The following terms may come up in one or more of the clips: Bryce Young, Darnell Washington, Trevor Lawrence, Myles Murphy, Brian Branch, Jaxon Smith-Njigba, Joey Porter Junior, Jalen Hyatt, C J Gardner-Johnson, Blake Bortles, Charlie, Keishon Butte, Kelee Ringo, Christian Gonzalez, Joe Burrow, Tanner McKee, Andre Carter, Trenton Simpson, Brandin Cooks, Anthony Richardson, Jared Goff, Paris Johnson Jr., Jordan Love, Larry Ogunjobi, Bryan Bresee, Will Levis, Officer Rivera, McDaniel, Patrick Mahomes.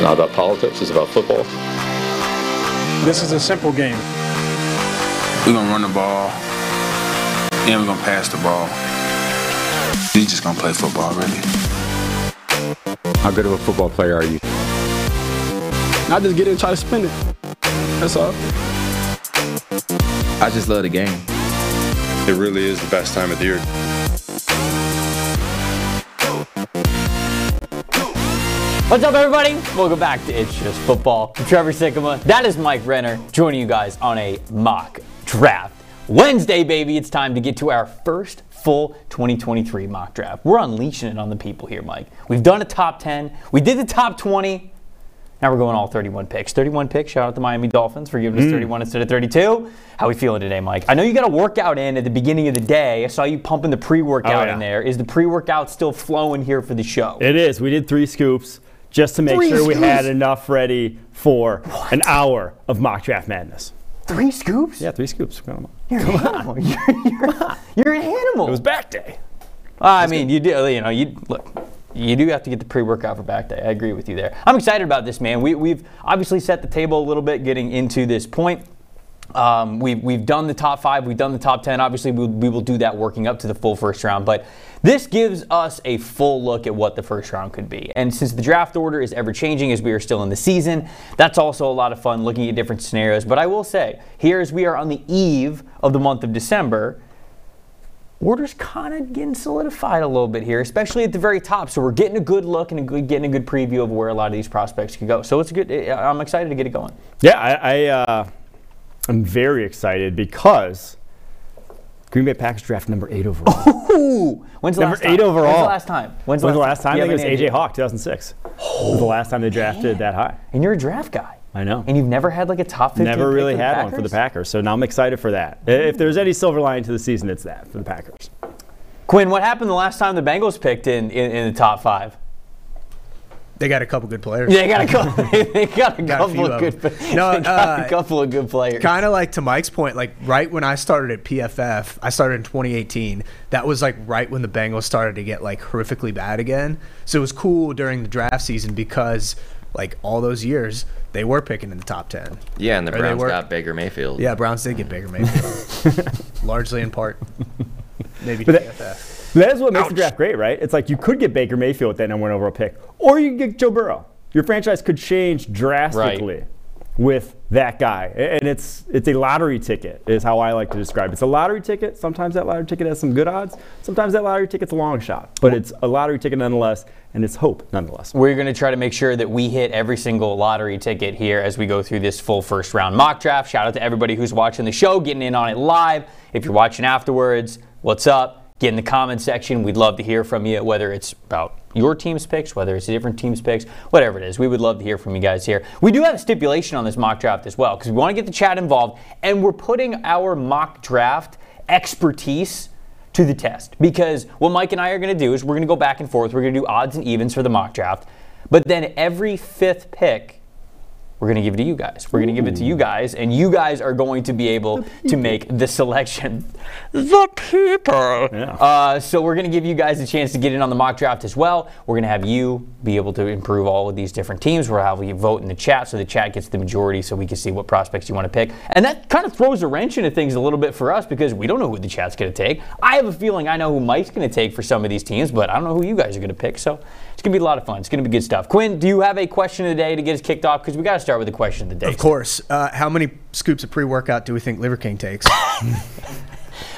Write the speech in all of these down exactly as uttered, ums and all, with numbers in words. It's not about politics, it's about football. This is a simple game. We're going to run the ball, and we're going to pass the ball. You're just going to play football, really. How good of a football player are you? I just get in and try to spin it. That's all. I just love the game. It really is the best time of the year. What's up, everybody? Welcome back to It's Just Football. I'm Trevor Sikkema. That is Mike Renner joining you guys on a mock draft. Wednesday, baby, it's time to get to our first full twenty twenty-three mock draft. We're unleashing it on the people here, Mike. We've done a top ten. We did the top twenty. Now we're going all thirty-one picks. thirty-one picks, shout out to Miami Dolphins for giving us mm. thirty-one instead of thirty-two. How we feeling today, Mike? I know you got a workout in at the beginning of the day. I saw you pumping the pre-workout oh, yeah. in there. Is the pre-workout still flowing here for the show? It is. We did three scoops just to make three sure scoops. we had enough ready for what? an hour of mock draft madness. Three scoops? Yeah, three scoops. Come you're on. An on. You're, you're, you're an animal. It was back day. I That's mean, good. you do, you know, you look. You do have to get the pre-workout for back day. I agree with you there. I'm excited about this, man. We, we've obviously set the table a little bit getting into this point. Um, we've, we've done the top five. We've done the top ten. Obviously, we, we will do that working up to the full first round. But this gives us a full look at what the first round could be. And since the draft order is ever-changing as we are still in the season, that's also a lot of fun looking at different scenarios. But I will say, here as we are on the eve of the month of December, order's kind of getting solidified a little bit here, especially at the very top. So we're getting a good look and a good, getting a good preview of where a lot of these prospects could go. So it's good. I'm excited to get it going. Yeah, I, I uh, I'm very excited because Green Bay Packers draft number eight overall. Oh, when's the number last time? eight overall? When's the last time? When's the, when's last, the last time? time? I think it was A J Hawk, two thousand six. Oh, was the last time they drafted man. that high. And you're a draft guy. I know. And you've never had like a top fifteen Never really had Packers? one for the Packers, so now I'm excited for that. If there's any silver lining to the season, it's that for the Packers. Quinn, what happened the last time the Bengals picked in, in, in the top five? They got a couple good players. Yeah, they got a couple. They got a got couple a of good. Of no, they got uh, a couple of good players. Kind of like to Mike's point, like right when I started at P F F, I started in twenty eighteen. That was like right when the Bengals started to get like horrifically bad again. So it was cool during the draft season because like all those years, they were picking in the top ten. Yeah, and the or Browns got Baker Mayfield. Yeah, Browns did get Baker Mayfield, largely in part. Maybe to get that. That is what makes Ouch. the draft great, right? It's like you could get Baker Mayfield with that number one overall pick, or you could get Joe Burrow. Your franchise could change drastically right. with that guy, and it's it's a lottery ticket is how I like to describe it. It's a lottery ticket. Sometimes that lottery ticket has some good odds. Sometimes that lottery ticket's a long shot, but it's a lottery ticket nonetheless, and it's hope nonetheless. We're going to try to make sure that we hit every single lottery ticket here as we go through this full first round mock draft. Shout out to everybody who's watching the show, getting in on it live. If you're watching afterwards, what's up? Get in the comment section. We'd love to hear from you, whether it's about your team's picks, whether it's a different team's picks, whatever it is. We would love to hear from you guys here. We do have a stipulation on this mock draft as well because we want to get the chat involved, and we're putting our mock draft expertise to the test because what Mike and I are going to do is we're going to go back and forth. We're going to do odds and evens for the mock draft, but then every fifth pick, we're going to give it to you guys. We're going to give it to you guys, and you guys are going to be able to make the selection. The people. Yeah. Uh, so we're going to give you guys a chance to get in on the mock draft as well. We're going to have you be able to improve all of these different teams. We'll have you vote in the chat so the chat gets the majority so we can see what prospects you want to pick. And that kind of throws a wrench into things a little bit for us because we don't know who the chat's going to take. I have a feeling I know who Mike's going to take for some of these teams, but I don't know who you guys are going to pick. So it's going to be a lot of fun. It's going to be good stuff. Quinn, do you have a question of the day to get us kicked off? Because we got to start with the question of the day. Of course. Uh, how many scoops of pre-workout do we think Liver King takes?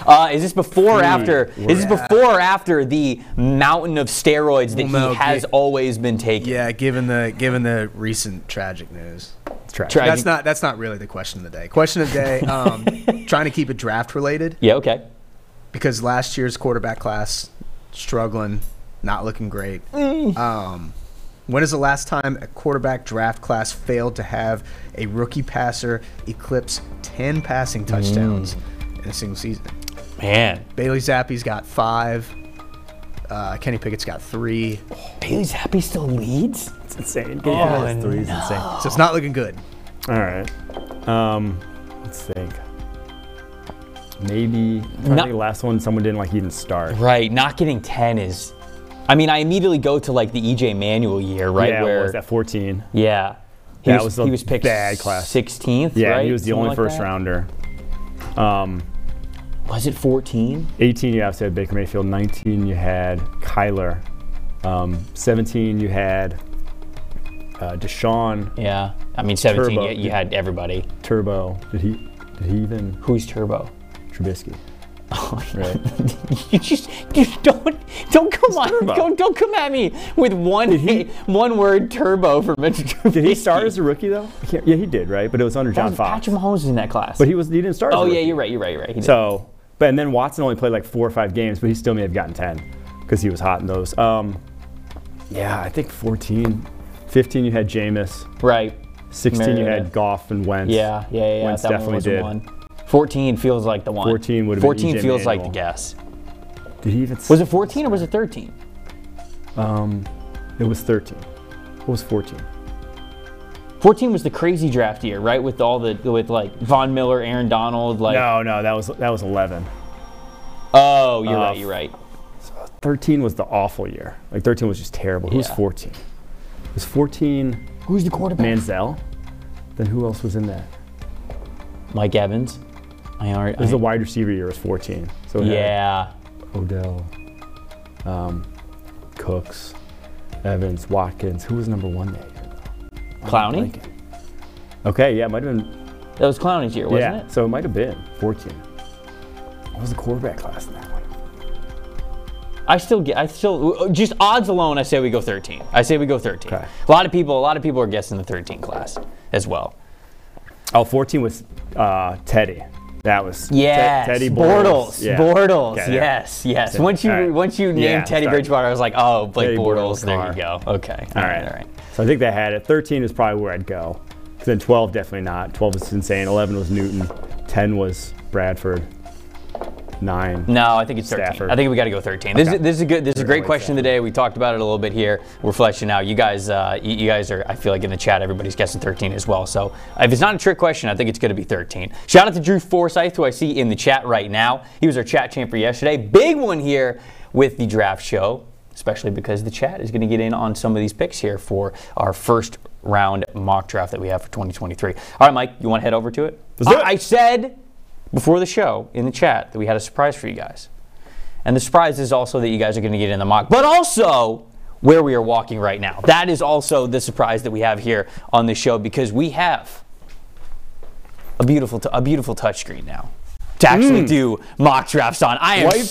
uh, is this before or after? Yeah. Is this before or after the mountain of steroids that well, he has get, always been taking? Yeah, given the given the recent tragic news. Tragic. Tragic. That's not that's not really the question of the day. Question of the day. Um, trying to keep it draft related. Yeah. Okay. Because last year's quarterback class struggling. Not looking great. Mm. Um, when is the last time a quarterback draft class failed to have a rookie passer eclipse ten passing touchdowns mm. in a single season? Man. Bailey Zappi's got five. Uh, Kenny Pickett's got three. Oh, Bailey Zappi still leads? It's insane. Oh, yeah, three is no. insane. So it's not looking good. All right. Um, let's think. Maybe. I think the last one someone didn't like even start. Right. Not getting ten is... I mean, I immediately go to like the E J Manuel year, right? Yeah, where what was that fourteen? Yeah, he that was, was he was picked bad class sixteenth. Yeah, right? He was the Something only like first that? rounder. Um, was it fourteen? eighteen, you obviously had Baker Mayfield. nineteen, you had Kyler. Um, seventeen, you had uh, Deshaun. Yeah, I mean seventeen, Turbo. you had everybody. Turbo. Did he? Did he even? Who's Turbo? Trubisky. Oh, right. you just, just don't, don't come on, don't, don't come at me with one he, one word turbo for Mitch Trubisky. Did he start as a rookie though? Yeah, he did, right? But it was under that John was, Fox. Patrick Mahomes was in that class, but he was he didn't start. Oh as a yeah, you're right, you're right, you're right. He so, did. but and then Watson only played like four or five games, but he still may have gotten ten because he was hot in those. Um, yeah, I think fourteen, fifteen. You had Jameis, right? sixteen. Marietta. You had Goff and Wentz. Yeah, yeah, yeah. yeah. Wentz that definitely did. One. fourteen feels like the one. fourteen would have fourteen been feels Manuel. like the guess. Did he even Was it fourteen start? or was it thirteen? Um, it was thirteen. What was fourteen? fourteen was the crazy draft year, right? With all the with like Von Miller, Aaron Donald, like No, no, that was that was eleven. Oh, you're uh, right, you're right. thirteen was the awful year. Like thirteen was just terrible. Yeah. Who was fourteen? It was fourteen. Who's the quarterback? Manziel. Then who else was in that? Mike Evans. I already, it was I, the wide receiver year was fourteen. So yeah. Odell, um, Cooks, Evans, Watkins. Who was number one that year though? Clowney? Okay, yeah, it might have been. That was Clowney's year, wasn't yeah, it? So it might have been fourteen. What was the quarterback class in that one? I still get, I still, just odds alone, I say we go thirteen. I say we go thirteen. Okay. A lot of people, a lot of people are guessing the thirteen class as well. Oh, fourteen was uh, Teddy. That was yes. Te Teddy Bortles. Bortles, yeah. Bortles. Okay, yes, yes. So, once you right. once you named yeah, Teddy sorry. Bridgewater, I was like, oh, Blake Bortles, Bortles. There you go. Okay. All, all right. right, all right. So I think they had it. thirteen is probably where I'd go. Then twelve, definitely not. twelve was insane. eleven was Newton. ten was Bradford. Nine. No, I think it's thirteen. Stafford. I think we got to go thirteen. Okay. This is this is a good. This is a great question today. We talked about it a little bit here. We're fleshing out. You guys, uh, you, you guys are. I feel like in the chat, everybody's guessing thirteen as well. So if it's not a trick question, I think it's going to be thirteen. Shout out to Drew Forsythe, who I see in the chat right now. He was our chat champ for yesterday. Big one here with the draft show, especially because the chat is going to get in on some of these picks here for our first round mock draft that we have for twenty twenty-three. All right, Mike, you want to head over to it? Let's do it. I, I said. Before the show, in the chat, that we had a surprise for you guys. And the surprise is also that you guys are going to get in the mock, but also where we are walking right now. That is also the surprise that we have here on the show, because we have a beautiful, a beautiful touchscreen now to actually mm. do mock drafts on. I am whiteboard.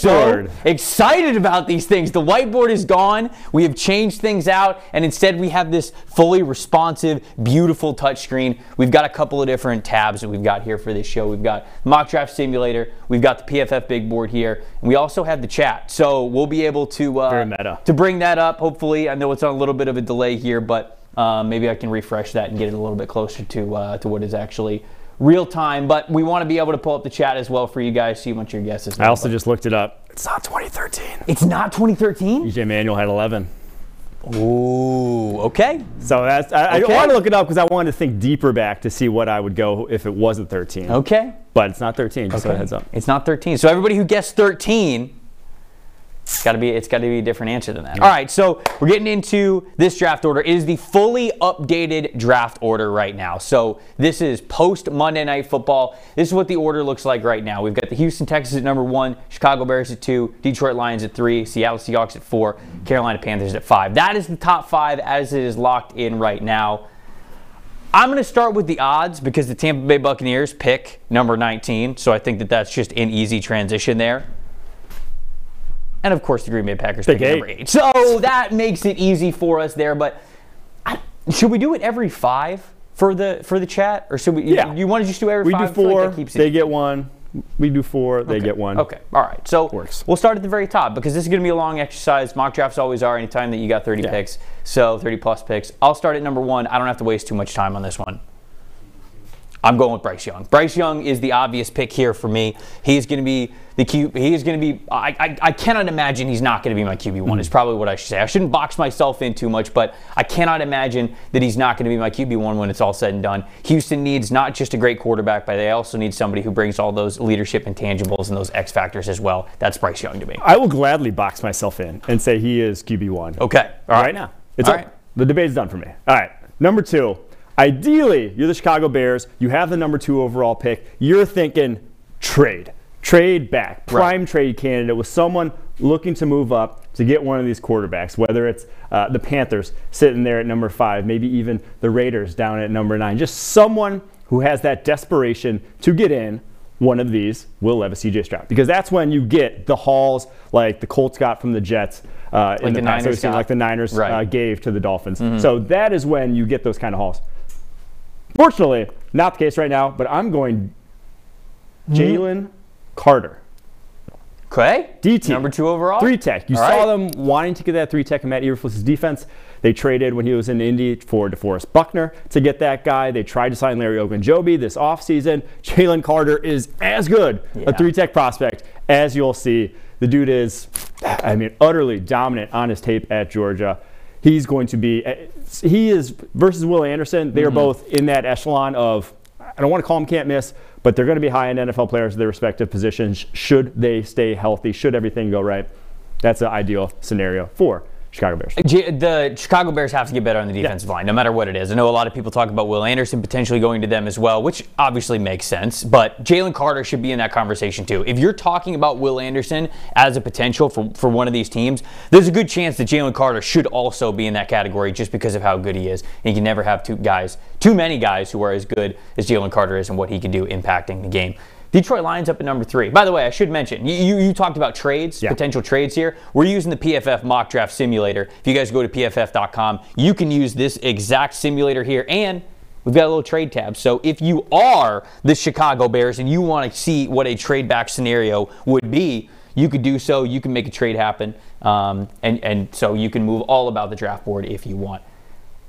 so excited about these things. The whiteboard is gone. We have changed things out, and instead we have this fully responsive, beautiful touchscreen. We've got a couple of different tabs that we've got here for this show. We've got mock draft simulator. We've got the P F F big board here, and we also have the chat. So we'll be able to uh, Very meta. to bring that up. Hopefully, I know it's on a little bit of a delay here, but uh, maybe I can refresh that and get it a little bit closer to uh, to what is actually real time, but we want to be able to pull up the chat as well for you guys, see what your guess is. I also just looked it up. It's not twenty thirteen. It's not twenty thirteen? E J Manuel had eleven. Ooh, okay. So that's, I, okay. I want to look it up because I wanted to think deeper back to see what I would go if it wasn't thirteen. Okay. But it's not thirteen, just okay. so a heads up. It's not thirteen. So everybody who guessed thirteen, It's got to be. It's got to be a different answer than that. All right, so we're getting into this draft order. It is the fully updated draft order right now. So this is post Monday Night Football. This is what the order looks like right now. We've got the Houston Texans at number one, Chicago Bears at two, Detroit Lions at three, Seattle Seahawks at four, Carolina Panthers at five. That is the top five as it is locked in right now. I'm going to start with the odds because the Tampa Bay Buccaneers pick number nineteen. So I think that that's just an easy transition there. And, of course, the Green Bay Packers pick number eight. So that makes it easy for us there. But I, should we do it every five for the for the chat? Or should we? Yeah. You, you want to just do every we five? We do four. Like keeps they easy. get one. We do four. They okay. get one. Okay. All right. So Works. we'll start at the very top because this is going to be a long exercise. Mock drafts always are anytime that you got thirty yeah. picks. So thirty-plus picks. I'll start at number one. I don't have to waste too much time on this one. I'm going with Bryce Young. Bryce Young is the obvious pick here for me. He is going to be the Q, he is going to be, I, I, I cannot imagine he's not going to be my Q B one, mm-hmm. is probably what I should say. I shouldn't box myself in too much, but I cannot imagine that he's not going to be my Q B one when it's all said and done. Houston needs not just a great quarterback, but they also need somebody who brings all those leadership intangibles and those X factors as well. That's Bryce Young to me. I will gladly box myself in and say he is Q B one. Okay. All right, right now. It's all right. The debate's done for me. All right. Number two. Ideally, you're the Chicago Bears. You have the number two overall pick. You're thinking trade. Trade back. Prime right. trade candidate with someone looking to move up to get one of these quarterbacks, whether it's uh, the Panthers sitting there at number five, maybe even the Raiders down at number nine. Just someone who has that desperation to get in one of these Will Levis, C J. Stroud. Because that's when you get the hauls like the Colts got from the Jets uh, like in the, the past. Niners like the Niners right. uh, gave to the Dolphins. Mm-hmm. So that is when you get those kind of hauls. Fortunately, not the case right now, but I'm going Jalen Carter. Okay. D T. Number two overall. Three tech. You All saw right. them wanting to get that three tech in Matt Eberflus's defense. They traded when he was in Indy for DeForest Buckner to get that guy. They tried to sign Larry Ogunjobi this offseason. Jalen Carter is as good yeah. a three tech prospect as you'll see. The dude is, I mean, utterly dominant on his tape at Georgia. He's going to be, he is versus Will Anderson. They are mm-hmm. both in that echelon of, I don't want to call them can't miss, but they're going to be high-end N F L players at their respective positions should they stay healthy, should everything go right. That's the ideal scenario for Chicago Bears. The Chicago Bears have to get better on the defensive yeah. line, no matter what it is. I know a lot of people talk about Will Anderson potentially going to them as well, which obviously makes sense, but Jalen Carter should be in that conversation too. If you're talking about Will Anderson as a potential for, for one of these teams, there's a good chance that Jalen Carter should also be in that category just because of how good he is. And you can never have two guys, too many guys who are as good as Jalen Carter is and what he can do impacting the game. Detroit Lions up at number three. By the way, I should mention, you, you, you talked about trades, yeah. potential trades here. We're using the P F F mock draft simulator. If you guys go to P F F dot com, you can use this exact simulator here. And we've got a little trade tab. So if you are the Chicago Bears and you want to see what a trade back scenario would be, you could do so. You can make a trade happen. Um, and, and so you can move all about the draft board if you want.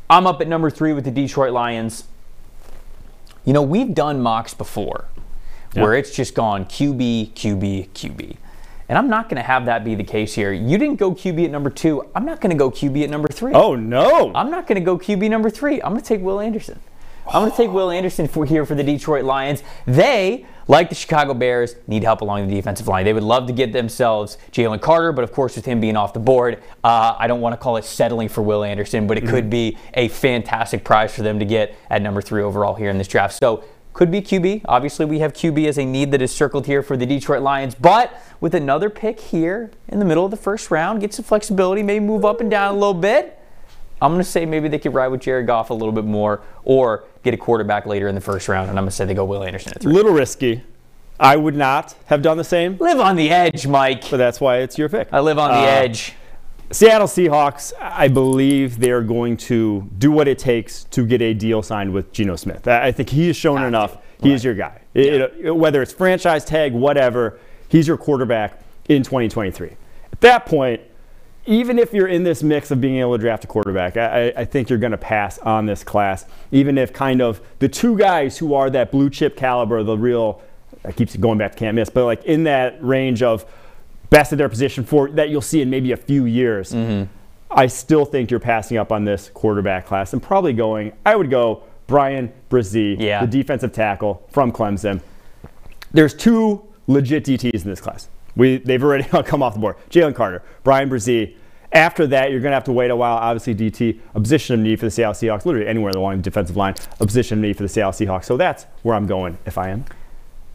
I'm up at number three with the Detroit Lions. You know, we've done mocks before. Yeah. Where it's just gone Q B, Q B, Q B. And I'm not going to have that be the case here. You didn't go Q B at number two. I'm not going to go Q B at number three. Oh, no. I'm not going to go Q B number three. I'm going to take Will Anderson. Oh. I'm going to take Will Anderson for here for the Detroit Lions. They, like the Chicago Bears, need help along the defensive line. They would love to get themselves Jalen Carter, but of course with him being off the board, uh, I don't want to call it settling for Will Anderson, but it mm-hmm. could be a fantastic prize for them to get at number three overall here in this draft. So, could be Q B. Obviously, we have Q B as a need that is circled here for the Detroit Lions. But with another pick here in the middle of the first round, get some flexibility, maybe move up and down a little bit. I'm going to say maybe they could ride with Jared Goff a little bit more or get a quarterback later in the first round. And I'm going to say they go Will Anderson at three. Little risky. I would not have done the same. Live on the edge, Mike. But that's why it's your pick. I live on the uh, edge. Seattle Seahawks, I believe they're going to do what it takes to get a deal signed with Geno Smith. I think he has shown Got enough. He right. is your guy. Yeah. It, it, whether it's franchise tag, whatever, he's your quarterback in twenty twenty-three. At that point, even if you're in this mix of being able to draft a quarterback, I, I think you're going to pass on this class, even if kind of the two guys who are that blue chip caliber, the real, I keep going back to can't miss, but like in that range of best at their position for that you'll see in maybe a few years. Mm-hmm. I still think you're passing up on this quarterback class and probably going, I would go Bryan Bresee, yeah. the defensive tackle from Clemson. There's two legit D Ts in this class. We They've already come off the board. Jalen Carter, Bryan Bresee. After that, you're going to have to wait a while. Obviously, D T, a position of need for the Seattle Seahawks, literally anywhere along the defensive line, a position of need for the Seattle Seahawks. So that's where I'm going if I am.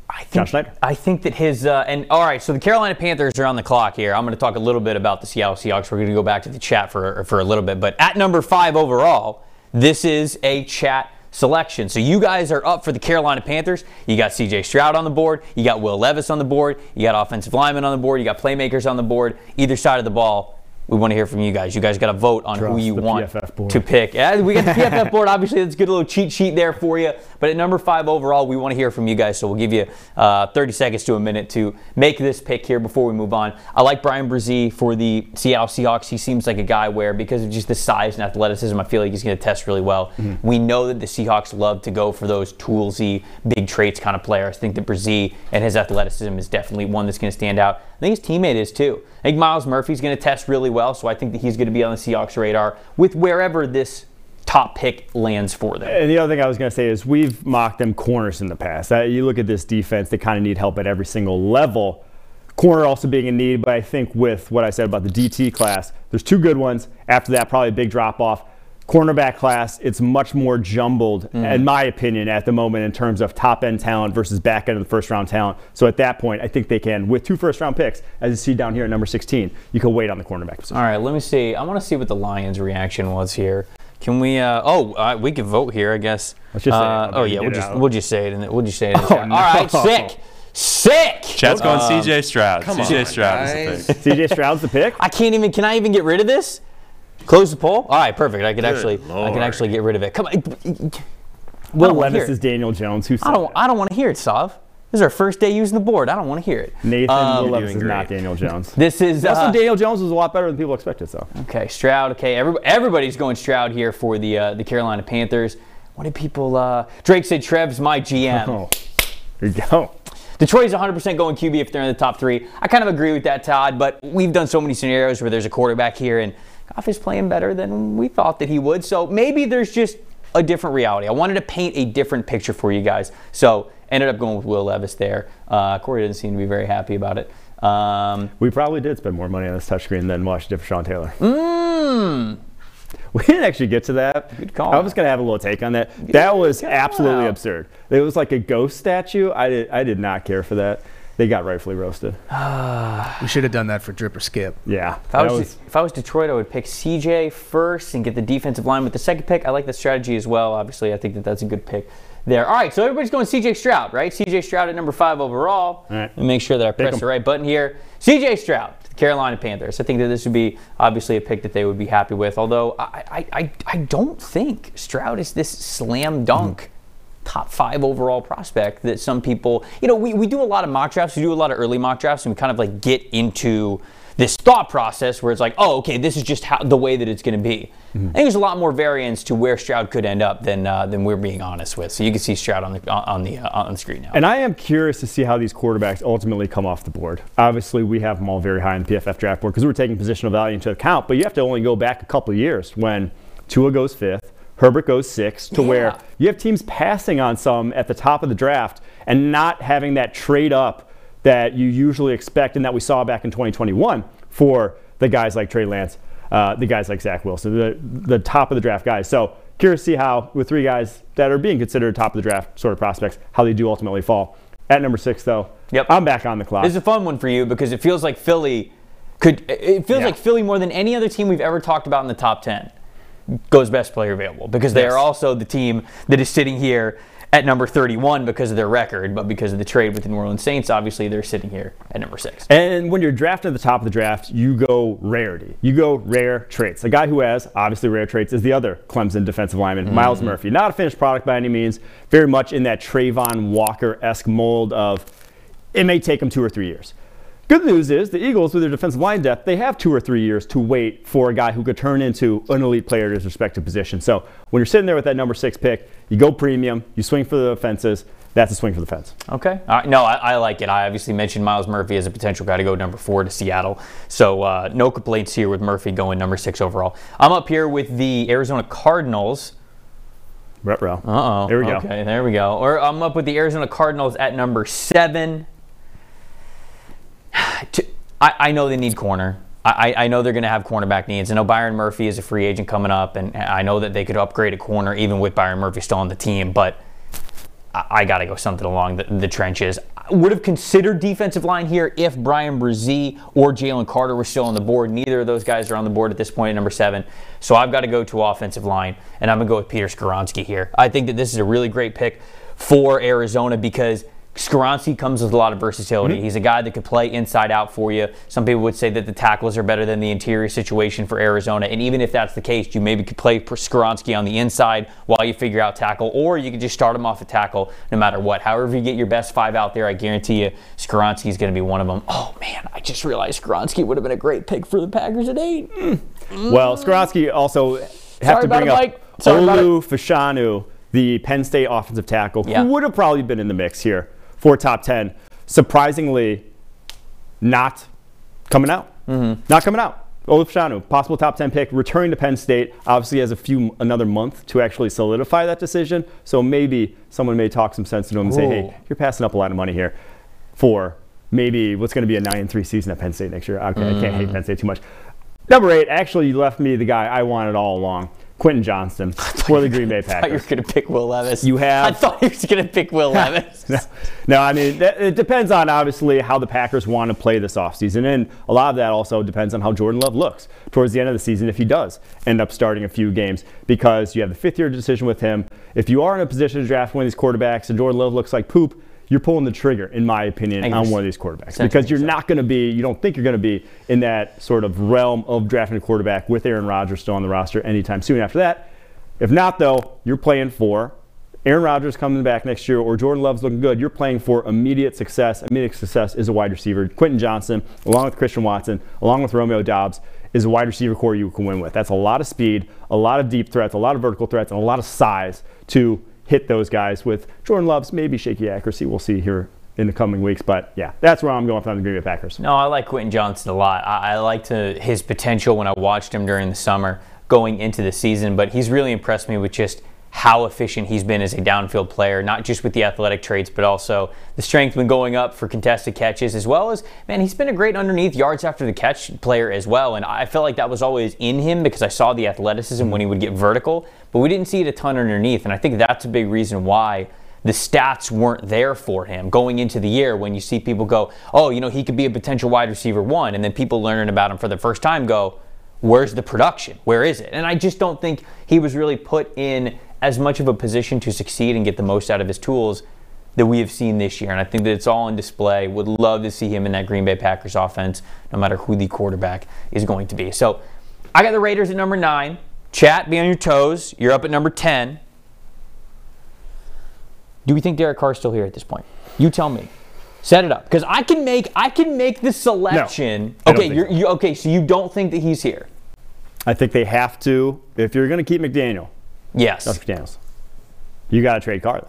I think, I think that his uh, – and all right, so the Carolina Panthers are on the clock here. I'm going to talk a little bit about the Seattle Seahawks. We're going to go back to the chat for, for a little bit. But at number five overall, this is a chat selection. So you guys are up for the Carolina Panthers. You got C J. Stroud on the board. You got Will Levis on the board. You got offensive linemen on the board. You got playmakers on the board. Either side of the ball, we want to hear from you guys. You guys got to vote on Trust who you want to pick. Yeah, we got the P F F board. Obviously, that's a good little cheat sheet there for you. But at number five overall, we want to hear from you guys. So we'll give you uh, thirty seconds to a minute to make this pick here before we move on. I like Bryan Bresee for the Seattle Seahawks. He seems like a guy where, because of just the size and athleticism, I feel like he's going to test really well. Mm-hmm. We know that the Seahawks love to go for those toolsy, big traits kind of players. I think that Bresee and his athleticism is definitely one that's going to stand out. I think his teammate is too. I think Myles Murphy's going to test really well, so I think that he's going to be on the Seahawks radar with wherever this top pick lands for them. And the other thing I was going to say is we've mocked them corners in the past. You look at this defense, they kind of need help at every single level. Corner also being in need, but I think with what I said about the D T class, there's two good ones. After that, probably a big drop-off. Cornerback class, it's much more jumbled, mm-hmm. in my opinion, at the moment in terms of top-end talent versus back-end of the first-round talent. So at that point, I think they can, with two first-round picks, as you see down here at number sixteen, you can wait on the cornerback position. All right, let me see. I want to see what the Lions' reaction was here. Can we? Uh, oh, uh, we can vote here, I guess. Let's just uh, say it. Oh yeah, we'll just we'll just say it, and we'll just say it. Oh, no. All right, sick. Sick! Chad's going um, C J. Stroud. C J. Stroud is the pick. C J. Stroud's the pick? I can't even, can I even get rid of this? Close the poll? All right, perfect. I can actually Lord. I can actually get rid of it. Come on. Will Levis is Daniel Jones. Who said I don't, I don't want to hear it, Sav. This is our first day using the board. I don't want to hear it. Nathan um, Will Levis is not Daniel Jones. This is... Uh, also, Daniel Jones was a lot better than people expected, so. Okay, Stroud. Okay, every, everybody's going Stroud here for the uh, the Carolina Panthers. What did people... Uh, Drake said, Trev's my G M. Oh, there you go. Detroit's one hundred percent going Q B if they're in the top three. I kind of agree with that, Todd, but we've done so many scenarios where there's a quarterback here and Goff is playing better than we thought that he would. So maybe there's just a different reality. I wanted to paint a different picture for you guys. So ended up going with Will Levis there. Uh, Corey didn't seem to be very happy about it. Um, we probably did spend more money on this touchscreen than Washington for Sean Taylor. Mmm. We didn't actually get to that. Good call. I was going to have a little take on that. Good that was call. absolutely absurd. It was like a ghost statue. I did, I did not care for that. They got rightfully roasted. We should have done that for Drip or Skip. Yeah. If I was, was if I was Detroit, I would pick C J first and get the defensive line with the second pick. I like the strategy as well. Obviously, I think that that's a good pick there. All right, so everybody's going C J. Stroud, right? C J. Stroud at number five overall. All right. And make sure that I pick press em. the right button here. C J. Stroud, Carolina Panthers. I think that this would be obviously a pick that they would be happy with, although I, I, I don't think Stroud is this slam dunk. Mm-hmm. Top five overall prospect that some people, you know, we, we do a lot of mock drafts, we do a lot of early mock drafts, and we kind of like get into this thought process where it's like, oh, okay, this is just how the way that it's going to be. Mm-hmm. I think there's a lot more variance to where Stroud could end up than uh, than we're being honest with. So you can see Stroud on the on the uh, on the screen now. And I am curious to see how these quarterbacks ultimately come off the board. Obviously, we have them all very high on the P F F draft board because we're taking positional value into account. But you have to only go back a couple of years when Tua goes fifth. Herbert goes six to yeah. where you have teams passing on some at the top of the draft and not having that trade up that you usually expect and that we saw back in twenty twenty-one for the guys like Trey Lance, uh, the guys like Zach Wilson, the, the top of the draft guys. So curious to see how with three guys that are being considered top of the draft sort of prospects, how they do ultimately fall. At number six though, yep. I'm back on the clock. This is a fun one for you because it feels like Philly could, it feels yeah. like Philly more than any other team we've ever talked about in the top ten. Goes best player available because they yes. are also the team that is sitting here at number thirty-one because of their record, but because of the trade with the New Orleans Saints, obviously they're sitting here at number six. And when you're drafting at the top of the draft, you go rarity. You go rare traits. A guy who has obviously rare traits is the other Clemson defensive lineman, mm-hmm. Myles Murphy. Not a finished product by any means, very much in that Trayvon Walker-esque mold of it may take him two or three years. Good news is the Eagles, with their defensive line depth, they have two or three years to wait for a guy who could turn into an elite player at his respective position. So when you're sitting there with that number six pick, you go premium, you swing for the fences. That's a swing for the fence. Okay. All right. No, I, I like it. I obviously mentioned Myles Murphy as a potential guy to go number four to Seattle. So uh, no complaints here with Murphy going number six overall. I'm up here with the Arizona Cardinals. Ruh-roh. Uh-oh. There we go. Okay, there we go. Or I'm up with the Arizona Cardinals at number seven. To, I, I know they need corner. I, I know they're going to have cornerback needs. I know Byron Murphy is a free agent coming up, and I know that they could upgrade a corner even with Byron Murphy still on the team, but I, I got to go something along the, the trenches. I would have considered defensive line here if Bryan Bresee or Jalen Carter were still on the board. Neither of those guys are on the board at this point at number seven, so I've got to go to offensive line, and I'm going to go with Peter Skoronski here. I think that this is a really great pick for Arizona because Skoronski comes with a lot of versatility. Mm-hmm. He's a guy that could play inside out for you. Some people would say that the tackles are better than the interior situation for Arizona, and even if that's the case, you maybe could play Skoronski on the inside while you figure out tackle, or you could just start him off at tackle no matter what. However you get your best five out there, I guarantee you Skoronski is going to be one of them. Oh, man, I just realized Skoronski would have been a great pick for the Packers at eight. Mm. Mm. Well, Skoronski also have Sorry to bring it, up Olu Fashanu, the Penn State offensive tackle, yeah. who would have probably been in the mix here for top ten, surprisingly not coming out. Mm-hmm. Not coming out. Olu Fashanu, possible top ten pick, returning to Penn State, obviously has a few another month to actually solidify that decision, so maybe someone may talk some sense to him and Ooh. say, hey, you're passing up a lot of money here for maybe what's going to be a nine and three season at Penn State next year. Okay, mm. I can't hate Penn State too much. Number eight, actually you left me the guy I wanted all along. Quentin Johnson for the Green Bay Packers. I thought you were going to pick Will Levis. You have. I thought you were going to pick Will Levis. no, no, I mean, that, it depends on, obviously, how the Packers want to play this offseason. And a lot of that also depends on how Jordan Love looks towards the end of the season if he does end up starting a few games, because you have the fifth-year decision with him. If you are in a position to draft one of these quarterbacks and Jordan Love looks like poop, you're pulling the trigger, in my opinion, on one of these quarterbacks. Because you're not going to be, you don't think you're going to be in that sort of realm of drafting a quarterback with Aaron Rodgers still on the roster anytime soon after that. If not, though, you're playing for Aaron Rodgers coming back next year or Jordan Love's looking good. You're playing for immediate success. Immediate success is a wide receiver. Quentin Johnson, along with Christian Watson, along with Romeo Doubs, is a wide receiver core you can win with. That's a lot of speed, a lot of deep threats, a lot of vertical threats, and a lot of size to hit those guys with Jordan Love's maybe shaky accuracy. We'll see here in the coming weeks. But, yeah, that's where I'm going from the Green Bay Packers. No, I like Quentin Johnson a lot. I, I liked uh, his potential when I watched him during the summer going into the season. But he's really impressed me with just how efficient he's been as a downfield player, not just with the athletic traits, but also the strength when going up for contested catches, as well as, man, he's been a great underneath yards after the catch player as well. And I felt like that was always in him because I saw the athleticism when he would get vertical, but we didn't see it a ton underneath. And I think that's a big reason why the stats weren't there for him going into the year, when you see people go, oh, you know, he could be a potential wide receiver one. And then people learning about him for the first time go, where's the production? Where is it? And I just don't think he was really put in as much of a position to succeed and get the most out of his tools that we have seen this year. And I think that it's all on display. Would love to see him in that Green Bay Packers offense, no matter who the quarterback is going to be. So I got the Raiders at number nine. Chat, be on your toes. You're up at number ten. Do we think Derek Carr's still here at this point? You tell me. Set it up, because I can make I can make the selection. No, okay, you're, so. you okay? So you don't think that he's here? I think they have to. If you're going to keep McDaniel, yes, Doctor McDaniels, you got to trade Carr.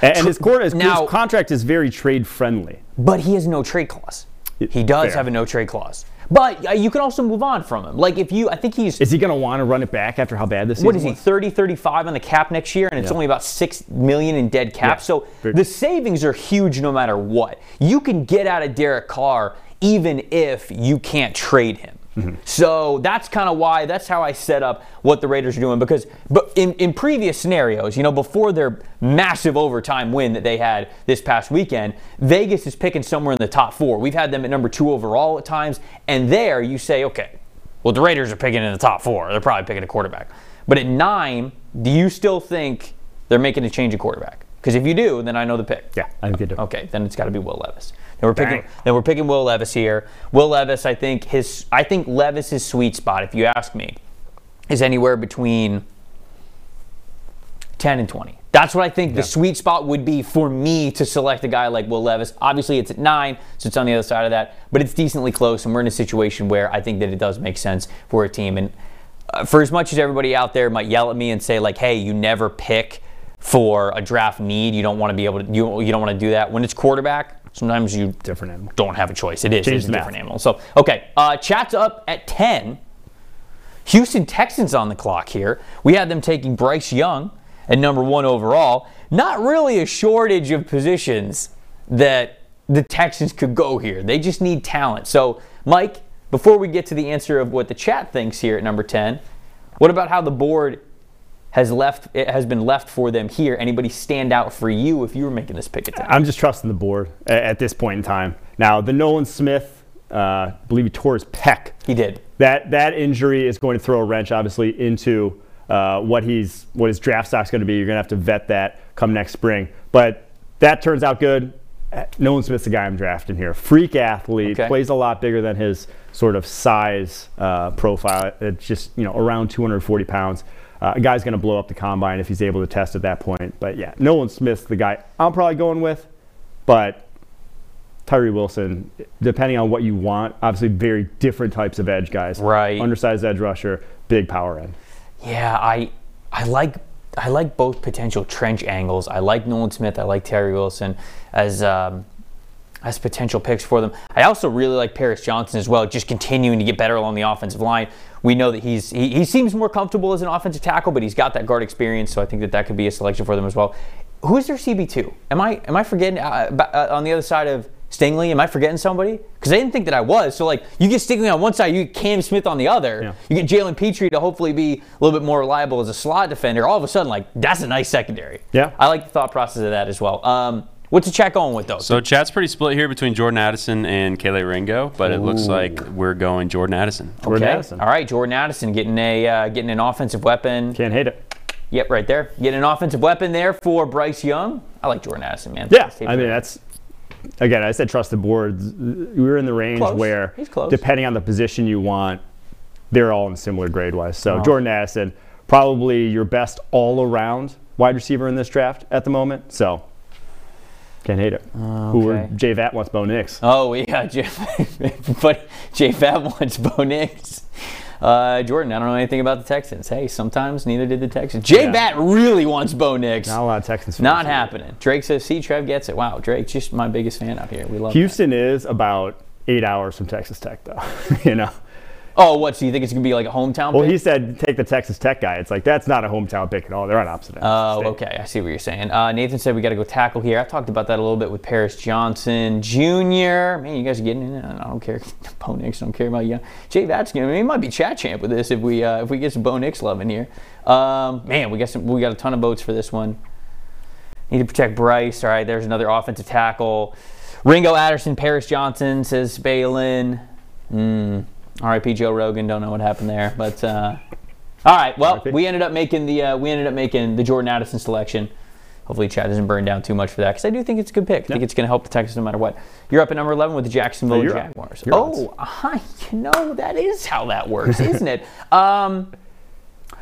And, and his, court, his, now, his contract is very trade friendly. But he has no trade clause. He does Fair. have a no trade clause. But you can also move on from him. Like if you, I think he's. Is he going to want to run it back after how bad this season was? What is he, was? thirty, thirty-five on the cap next year, and it's yeah. only about six million in dead cap. Yeah. So the savings are huge, no matter what. You can get out of Derek Carr even if you can't trade him. Mm-hmm. So that's kind of why. That's how I set up what the Raiders are doing, because, but in, in previous scenarios, you know, before their massive overtime win that they had this past weekend, Vegas is picking somewhere in the top four. We've had them at number two overall at times, and there you say, okay, well, the Raiders are picking in the top four. They're probably picking a quarterback. But at nine, do you still think they're making a change of quarterback? Because if you do, then I know the pick. Yeah, I think they do. Okay, then it's got to be Will Levis. Then we're picking. Dang. Then we're picking Will Levis here. Will Levis, I think his. I think Levis's sweet spot, if you ask me, is anywhere between ten and twenty. That's what I think yeah. the sweet spot would be for me to select a guy like Will Levis. Obviously, it's at nine, so it's on the other side of that, but it's decently close, and we're in a situation where I think that it does make sense for a team. And uh, for as much as everybody out there might yell at me and say like, "Hey, you never pick for a draft need. You don't want to be able to. You you don't want to do that when it's quarterback." Sometimes you different animal. don't have a choice. It is it's a math. different animal. So, okay, uh, chat's up at ten. Houston Texans on the clock here. We had them taking Bryce Young at number one overall. Not really a shortage of positions that the Texans could go here. They just need talent. So, Mike, before we get to the answer of what the chat thinks here at number ten, what about how the board has left? It has been left for them here. Anybody stand out for you if you were making this pick attack? I'm just trusting the board at this point in time. Now, the Nolan Smith, uh, I believe he tore his pec. He did. That that injury is going to throw a wrench, obviously, into uh, what he's what his draft stock's going to be. You're going to have to vet that come next spring. But that turns out good. Nolan Smith's the guy I'm drafting here. Freak athlete, okay. Plays a lot bigger than his sort of size uh, profile. It's just, you know, around two hundred forty pounds. Uh, a guy's going to blow up the combine if he's able to test at that point. But yeah, Nolan Smith's the guy I'm probably going with. But Tyree Wilson, depending on what you want, obviously very different types of edge guys. Right. Undersized edge rusher, big power end. Yeah, I, I like. I like both potential trench angles. I like Nolan Smith. I like Tyree Wilson as um, as potential picks for them. I also really like Paris Johnson as well, just continuing to get better along the offensive line. We know that he's he, he seems more comfortable as an offensive tackle, but he's got that guard experience, so I think that that could be a selection for them as well. Who is their C B two? Am I am I forgetting uh, uh, on the other side of Stingley? Am I forgetting somebody? Because I didn't think that I was. So, like, you get Stingley on one side, you get Cam Smith on the other. Yeah. You get Jalen Petrie to hopefully be a little bit more reliable as a slot defender. All of a sudden, like, that's a nice secondary. Yeah. I like the thought process of that as well. Um, what's the chat going with, though? So, chat's pretty split here between Jordan Addison and Kelee Ringo, but it Ooh. looks like we're going Jordan Addison. Jordan okay. Addison. All right, Jordan Addison getting, a, uh, getting an offensive weapon. Can't hate it. Yep, right there. Getting an offensive weapon there for Bryce Young. I like Jordan Addison, man. Yeah, I mean, that's... Again, I said trust the boards. We were in the range close. where, depending on the position you want, they're all in similar grade-wise. So, oh. Jordan Addison, probably your best all-around wide receiver in this draft at the moment. So, can't hate it. Uh, okay. Who were J V A T wants Bo Nix. Oh, yeah. But J V A T wants Bo Nix. Uh, Jordan, I don't know anything about the Texans. Hey, sometimes neither did the Texans. J V A T yeah. really wants Bo Nix. Not a lot of Texans. Not happening. It. Drake says, see, Trev gets it. Wow, Drake's just my biggest fan out here. We love Houston that. Is about eight hours from Texas Tech, though. You know? Oh, what? So you think it's going to be like a hometown well, pick? Well, he said take the Texas Tech guy. It's like, that's not a hometown pick at all. They're on opposite ends. Oh, uh, okay. I see what you're saying. Uh, Nathan said we got to go tackle here. I've talked about that a little bit with Paris Johnson Junior Man, you guys are getting in it. I don't care. Bo Nix, I don't care about you. Jay, that's going to be, it might be chat champ with this if we uh, if we get some Bo Nix love in here. Um, man, we got some. We got a ton of votes for this one. Need to protect Bryce. All right, there's another offensive tackle. Ringo Addison, Paris Johnson, says Balin. Hmm. R I P Joe Rogan. Don't know what happened there, but uh, all right. Well, we ended up making the uh, we ended up making the Jordan Addison selection. Hopefully, Chad doesn't burn down too much for that because I do think it's a good pick. I no. think it's going to help the Texans no matter what. You're up at number eleven with the Jacksonville no, Jaguars. Up. You're oh, I, you know that is how that works, isn't it? Um,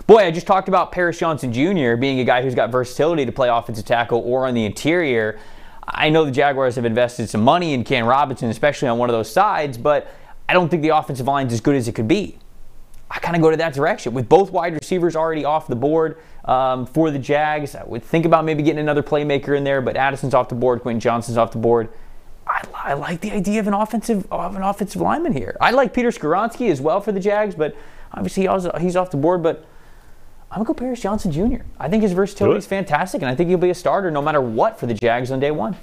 boy, I just talked about Paris Johnson Junior being a guy who's got versatility to play offensive tackle or on the interior. I know the Jaguars have invested some money in Cam Robinson, especially on one of those sides, but I don't think the offensive line is as good as it could be. I kind of go to that direction. With both wide receivers already off the board um, for the Jags, I would think about maybe getting another playmaker in there, but Addison's off the board, Quentin Johnson's off the board. I, I like the idea of an offensive of an offensive lineman here. I like Peter Skoronski as well for the Jags, but obviously he's off the board, but I'm going to go Paris Johnson Junior I think his versatility is fantastic, and I think he'll be a starter no matter what for the Jags on day one.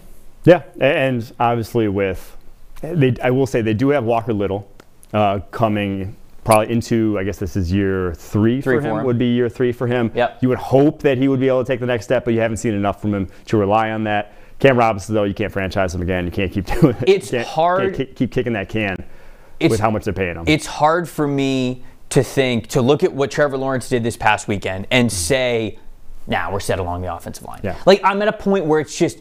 Yeah, and obviously with... They, I will say they do have Walker Little uh, coming probably into, I guess this is year three, three for him, him, would be year three for him. Yep. You would hope that he would be able to take the next step, but you haven't seen enough from him to rely on that. Cam Robinson, though, you can't franchise him again. You can't keep doing it. It's you can't, hard. Can't keep kicking that can it's, with how much they're paying him. It's hard for me to think, to look at what Trevor Lawrence did this past weekend and say, nah, we're set along the offensive line. Yeah. Like, I'm at a point where it's just,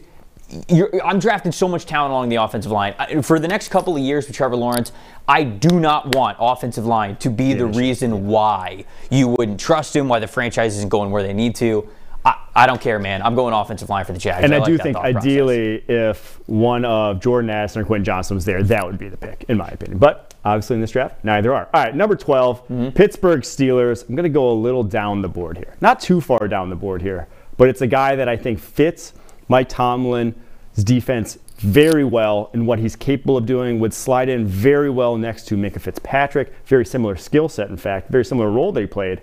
You're, I'm drafting so much talent along the offensive line. I, for the next couple of years with Trevor Lawrence, I do not want offensive line to be the reason why you wouldn't trust him, why the franchise isn't going where they need to. I, I don't care, man. I'm going offensive line for the Jags. And I, I like do think ideally process. if one of Jordan Addison or Quentin Johnson was there, that would be the pick, in my opinion. But obviously in this draft, neither are. All right, number twelve, mm-hmm. Pittsburgh Steelers. I'm going to go a little down the board here. Not too far down the board here, but it's a guy that I think fits Mike Tomlin's defense very well in what he's capable of doing, would slide in very well next to Minkah Fitzpatrick. Very similar skill set, in fact. Very similar role they played.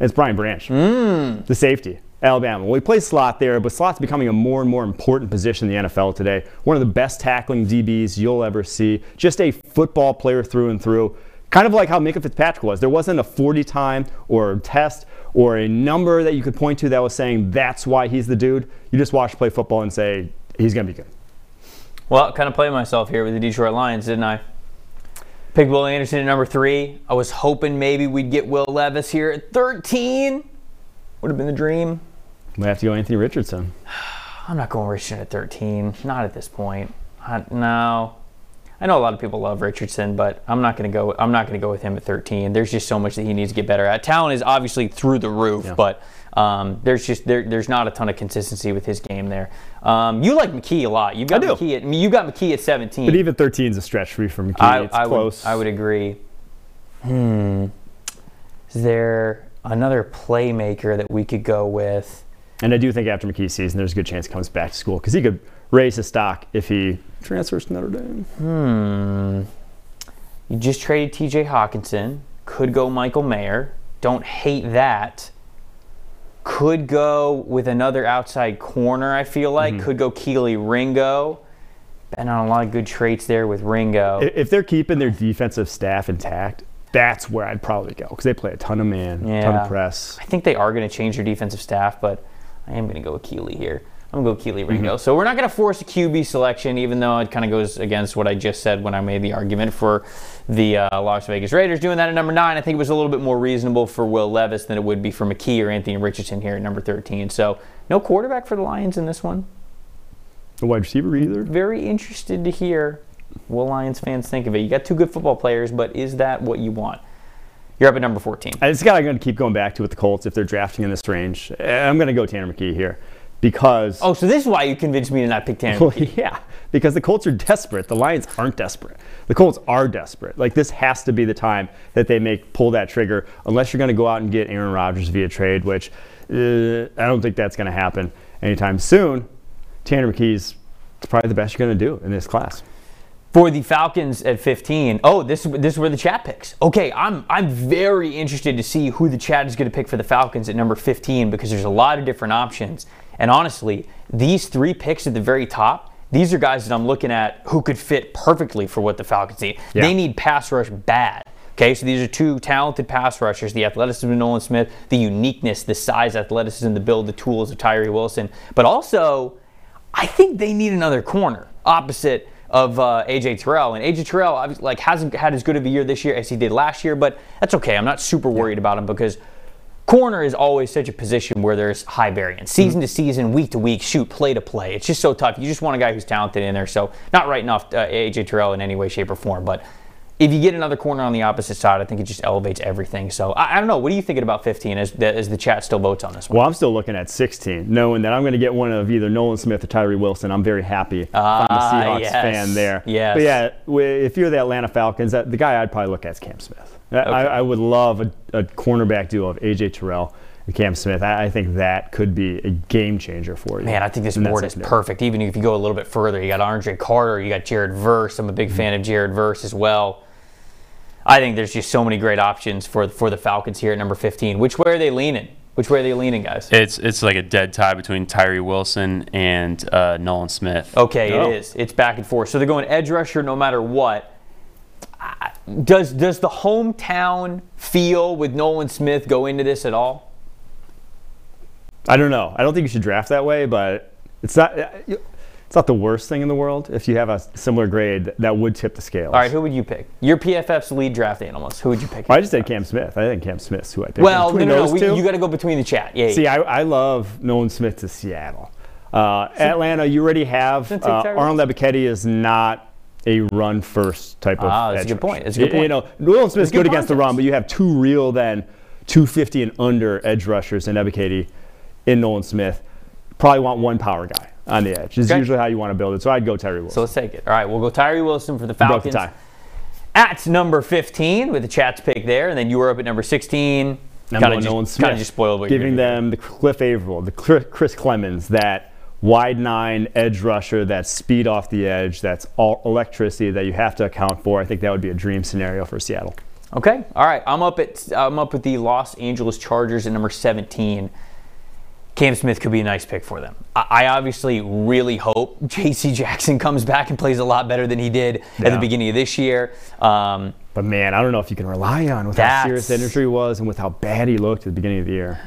And it's Bryan Branch, mm. the safety, Alabama. Well, he plays slot there, but slot's becoming a more and more important position in the N F L today. One of the best tackling D Bs you'll ever see. Just a football player through and through. Kind of like how Minkah Fitzpatrick was. There wasn't a forty time or a test or a number that you could point to that was saying that's why he's the dude. You just watch play football and say he's going to be good. Well, kind of played myself here with the Detroit Lions, didn't I? Picked Will Anderson at number three. I was hoping maybe we'd get Will Levis here at thirteen. Would have been the dream. Might have to go Anthony Richardson. I'm not going Richardson at thirteen. Not at this point. I, no. I know a lot of people love Richardson, but I'm not going to go. I'm not going to go with him at thirteen. There's just so much that he needs to get better at. Talent is obviously through the roof, yeah. but um, there's just there, there's not a ton of consistency with his game there. Um, you like McKee a lot. You've got I do. McKee. At, you got McKee at seventeen. But even thirteen is a stretch for me for McKee. I, it's I close. Would, I would agree. Hmm. Is there another playmaker that we could go with? And I do think after McKee's season, there's a good chance he comes back to school because he could raise his stock if he transfers to Notre Dame. Hmm. You just traded T J Hawkinson. Could go Michael Mayer. Don't hate that. Could go with another outside corner, I feel like. Mm-hmm. Could go Kelee Ringo. Been on a lot of good traits there with Ringo. If they're keeping their defensive staff intact, that's where I'd probably go because they play a ton of man, yeah. a ton of press. I think they are going to change their defensive staff, but I am going to go with Kelee here. I'm going to go Kelee Ringo. Mm-hmm. So we're not going to force a Q B selection, even though it kind of goes against what I just said when I made the argument for the uh, Las Vegas Raiders. Doing that at number nine, I think it was a little bit more reasonable for Will Levis than it would be for McKee or Anthony Richardson here at number thirteen. So no quarterback for the Lions in this one. A wide receiver either. Very interested to hear what Lions fans think of it. You got two good football players, but is that what you want? You're up at number fourteen. I just got to keep going back to with the Colts if they're drafting in this range. I'm going to go Tanner McKee here because... Oh, so this is why you convinced me to not pick Tanner well, McKee. Yeah, because the Colts are desperate. The Lions aren't desperate. The Colts are desperate. Like, this has to be the time that they make pull that trigger unless you're going to go out and get Aaron Rodgers via trade, which uh, I don't think that's going to happen anytime soon. Tanner McKee's probably the best you're going to do in this class. For the Falcons at fifteen, oh, this this is where the chat picks. Okay, I'm I'm very interested to see who the chat is going to pick for the Falcons at number fifteen because there's a lot of different options. And honestly, these three picks at the very top, these are guys that I'm looking at who could fit perfectly for what the Falcons need. Yeah. They need pass rush bad. Okay, so these are two talented pass rushers, the athleticism of Nolan Smith, the uniqueness, the size, athleticism, the build, the tools of Tyree Wilson. But also, I think they need another corner opposite of uh, A J Terrell, and A J Terrell like hasn't had as good of a year this year as he did last year, but that's okay. I'm not super worried about him because corner is always such a position where there's high variance, season to season, week to week, shoot, play to play. It's just so tough. You just want a guy who's talented in there. So not writing off uh, A J Terrell in any way, shape, or form, but if you get another corner on the opposite side, I think it just elevates everything. So I, I don't know. What are you thinking about fifteen as the, as the chat still votes on this one? Well, I'm still looking at sixteen, knowing that I'm going to get one of either Nolan Smith or Tyree Wilson. I'm very happy. Uh, I'm a Seahawks yes. fan there. Yes. But yeah, if you're the Atlanta Falcons, the guy I'd probably look at is Cam Smith. Okay. I, I would love a, a cornerback duo of A J Terrell and Cam Smith. I, I think that could be a game changer for you. Man, I think this board is perfect. Even if you go a little bit further, you got Andre Carter, you got Jared Verse. I'm a big mm-hmm. fan of Jared Verse as well. I think there's just so many great options for for the Falcons here at number fifteen. Which way are they leaning? Which way are they leaning, guys? It's it's like a dead tie between Tyree Wilson and uh, Nolan Smith. Okay, oh. It is. It's back and forth. So they're going edge rusher no matter what. Does does the hometown feel with Nolan Smith go into this at all? I don't know. I don't think you should draft that way, but it's not. You, It's not the worst thing in the world. If you have a similar grade, that would tip the scales. All right, who would you pick? Your P F F's lead draft analyst. Who would you pick? Well, I just said Cam Smith. I think Cam Smith's who I picked. Well, between no, no, no. We, you got to go between the chat. Yeah. See, yeah. I, I love Nolan Smith to Seattle. Uh, so, Atlanta, you already have. Uh, Arnold Ebiketie is not a run-first type of Ah, that's edge a good point. That's a good point. You, you know, Nolan Smith's good, good against the run, but you have two real then two fifty and under edge rushers in Ebiketie and Nolan Smith. Probably want one power guy on the edge. This okay. is usually how you want to build it. So I'd go Tyree Wilson. So let's take it. All right, we'll go Tyree Wilson for the Falcons. The at number fifteen with the chat's pick there, and then you were up at number sixteen. Number one, Nolan Smith. Kind of just spoiled what giving them the Cliff Averill, the Chris Clemens, that wide nine edge rusher, that speed off the edge, that's all electricity that you have to account for. I think that would be a dream scenario for Seattle. Okay. All right. I'm up at I'm up with the Los Angeles Chargers at number seventeen. Cam Smith could be a nice pick for them. I obviously really hope J C Jackson comes back and plays a lot better than he did yeah. at the beginning of this year. Um, but, man, I don't know if you can rely on with how serious the injury was and with how bad he looked at the beginning of the year.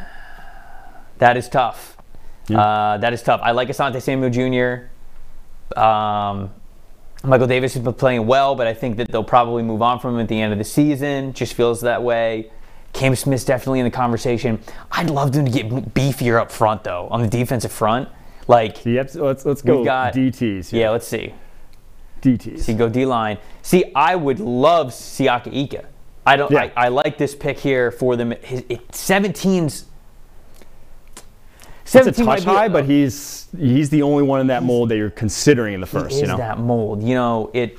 That is tough. Yeah. Uh, that is tough. I like Asante Samuel Junior Um, Michael Davis has been playing well, but I think that they'll probably move on from him at the end of the season. Just feels that way. Cam Smith's definitely in the conversation. I'd love them to get beefier up front, though, on the defensive front. Like, yep, let's let's go got, D Ts. Yeah. yeah, let's see. D Ts. See, go D line. See, I would love Siaka Ika. I don't. Yeah. I, I like this pick here for them. His, it, seventeen's. It's a touch high, a, but he's he's the only one in that mold that you're considering in the first. He is you know that mold. You know it.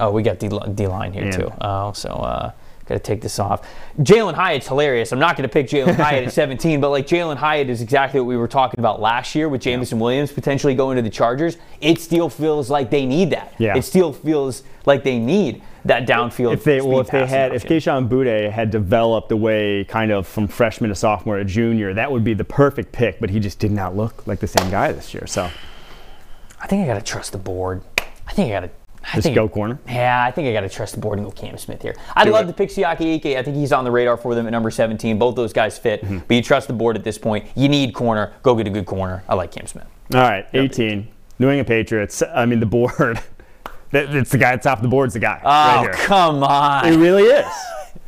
Oh, we got D, D line here yeah. too. Oh, so uh, got to take this off. Jalen Hyatt's hilarious. I'm not going to pick Jalen Hyatt at seventeen, but like Jalen Hyatt is exactly what we were talking about last year with Jameson yeah. Williams potentially going to the Chargers. It still feels like they need that. Yeah. It still feels like they need that downfield. If they well, if they had, option. if Keyshawn Butte had developed the way kind of from freshman to sophomore to junior, that would be the perfect pick. But he just did not look like the same guy this year. So, I think I gotta trust the board. I think I gotta I just think, go corner. Yeah, I think I gotta trust the board and go Cam Smith here. I'd Do love it. to pick Siaka Ike. I think he's on the radar for them at number seventeen. Both those guys fit, mm-hmm. but you trust the board at this point. You need corner. Go get a good corner. I like Cam Smith. All right, eighteen. New England Patriots. I mean the board. It's the guy at the top of the board. It's the guy. Oh, right here. Come on. It really is.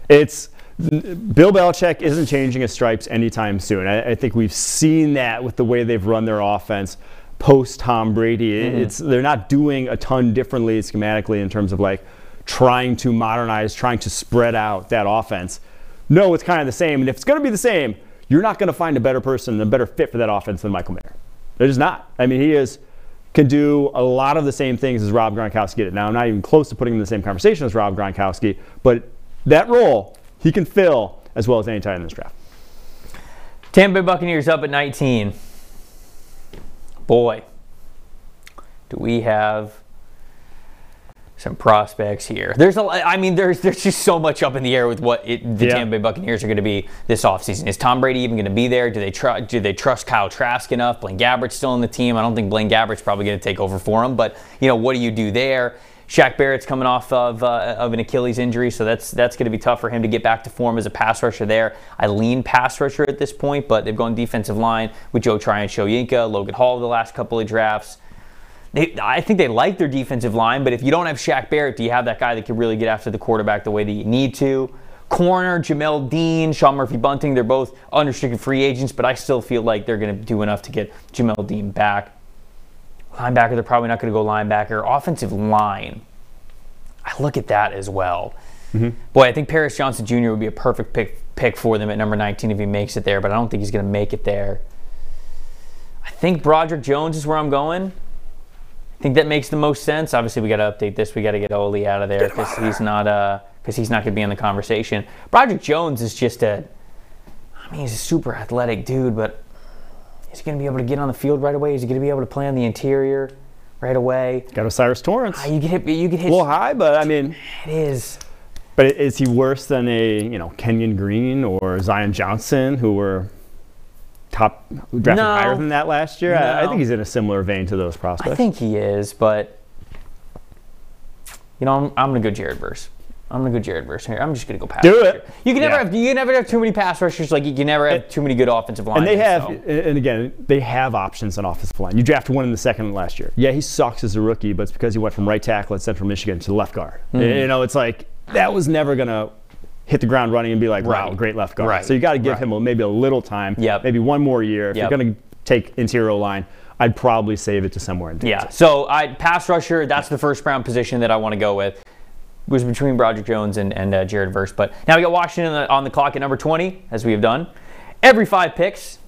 It's Bill Belichick isn't changing his stripes anytime soon. I, I think we've seen that with the way they've run their offense post Tom Brady. Mm-hmm. It's they're not doing a ton differently schematically in terms of like trying to modernize, trying to spread out that offense. No, it's kind of the same. And if it's going to be the same, you're not going to find a better person, a better fit for that offense than Michael Mayer. They're just not. I mean, he is. Can do a lot of the same things as Rob Gronkowski did. Now, I'm not even close to putting him in the same conversation as Rob Gronkowski, but that role he can fill as well as any tight end in this draft. Tampa Bay Buccaneers up at nineteen. Boy, do we have some prospects here. There's a, I mean, there's there's just so much up in the air with what it, the yeah. Tampa Bay Buccaneers are going to be this offseason. Is Tom Brady even going to be there? Do they try, do they trust Kyle Trask enough? Blaine Gabbert's still on the team. I don't think Blaine Gabbert's probably going to take over for him. But you know, what do you do there? Shaq Barrett's coming off of uh, of an Achilles injury, so that's that's going to be tough for him to get back to form as a pass rusher there. I lean pass rusher at this point, but they've gone defensive line with Joe Tryon, Shoyinka, Logan Hall the last couple of drafts. They, I think they like their defensive line, but if you don't have Shaq Barrett, do you have that guy that can really get after the quarterback the way that you need to? Corner, Jamel Dean, Sean Murphy Bunting, they're both unrestricted free agents, but I still feel like they're going to do enough to get Jamel Dean back. Linebacker, they're probably not going to go linebacker. Offensive line, I look at that as well. Mm-hmm. Boy, I think Paris Johnson Junior would be a perfect pick, pick for them at number nineteen if he makes it there, but I don't think he's going to make it there. I think Broderick Jones is where I'm going. I think that makes the most sense. Obviously, we got to update this. We got to get Ole out of there because he's not because uh, he's not going to be in the conversation. Broderick Jones is just a, I mean, he's a super athletic dude, but is he going to be able to get on the field right away? Is he going to be able to play on the interior right away? Got O'Cyrus Torrence. Uh, you get hit. You get hit. A little high, but I mean, it is. But is he worse than a you know Kenyon Green or Zion Johnson who were top drafted no, higher than that last year? No. I, I think he's in a similar vein to those prospects. I think he is, but you know, I'm, I'm gonna go Jared Verse. I'm gonna go Jared Verse here. I'm just gonna go pass. Do it. You can yeah. never have you can never have too many pass rushers. Like you can never have and, too many good offensive linemen. And they have, so. and again, they have options on offensive line. You drafted one in the second last year. Yeah, he sucks as a rookie, but it's because he went from right tackle at Central Michigan to left guard. Mm-hmm. You know, it's like that was never gonna hit the ground running and be like, wow, right. great left guard. Right. So you got to give right. him maybe a little time, yep. maybe one more year. If yep. you're going to take interior line, I'd probably save it to somewhere. In yeah, so I pass rusher, that's the first round position that I want to go with. It was between Broderick Jones and, and uh, Jared Verse. But now we got Washington on the, on the clock at number twenty, as we have done. Every five picks.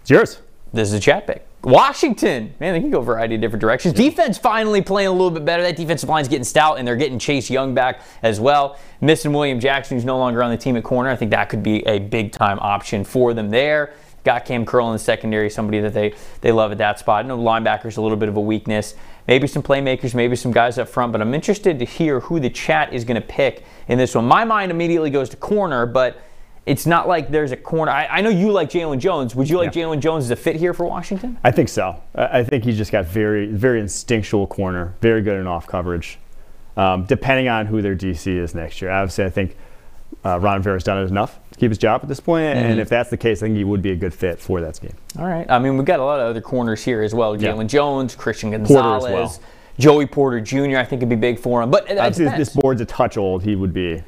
It's yours. This is a chat pick. Washington, man, they can go a variety of different directions. Defense finally playing a little bit better. That defensive line's getting stout, and they're getting Chase Young back as well. Missing William Jackson, who's no longer on the team at corner. I think that could be a big-time option for them there. Got Cam Curl in the secondary, somebody that they, they love at that spot. I know linebacker's a little bit of a weakness. Maybe some playmakers, maybe some guys up front, but I'm interested to hear who the chat is going to pick in this one. My mind immediately goes to corner, but it's not like there's a corner. I, I know you like Jalen Jones. Would you like yeah. Jalen Jones as a fit here for Washington? I think so. I think he's just got very, very instinctual corner, very good in off coverage, um, depending on who their D C is next year. Obviously, I think uh, Ron Rivera's done it enough to keep his job at this point, mm-hmm. and if that's the case, I think he would be a good fit for that scheme. All right. I mean, we've got a lot of other corners here as well. Jalen yeah. Jones, Christian Gonzalez. Porter as well. Joey Porter Junior I think would be big for him. But obviously, if this board's a touch old, he would be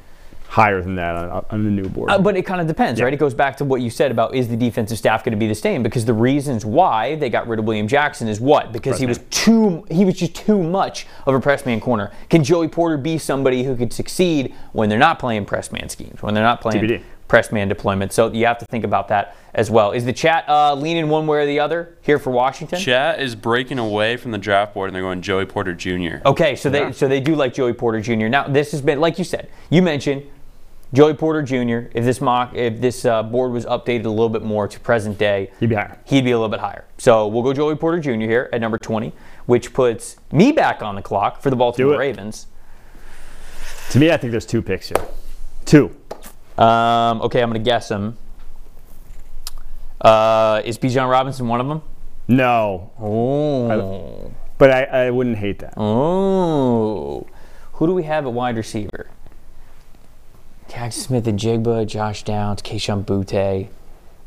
higher than that on, on the new board. Uh, but it kind of depends, yeah. right? It goes back to what you said about, is the defensive staff going to be the same? Because the reasons why they got rid of William Jackson is what? Because press he man. was too he was just too much of a press man corner. Can Joey Porter be somebody who could succeed when they're not playing press man schemes, when they're not playing T B D. Press man deployment? So you have to think about that as well. Is the chat uh, leaning one way or the other here for Washington? Chat is breaking away from the draft board and they're going Joey Porter Junior Okay, so yeah. they so they do like Joey Porter Junior Now this has been, like you said, you mentioned Joey Porter Junior If this mock, if this uh, board was updated a little bit more to present day, he'd be higher. He'd be a little bit higher. So we'll go Joey Porter Junior here at number twenty, which puts me back on the clock for the Baltimore Ravens. To me, I think there's two picks here. Two. Um, okay, I'm gonna guess them. Uh, is Bijan Robinson one of them? No. Oh. I, but I, I wouldn't hate that. Oh. Who do we have at wide receiver? Jaxon Smith-Njigba, Josh Downs, Keishon Butte.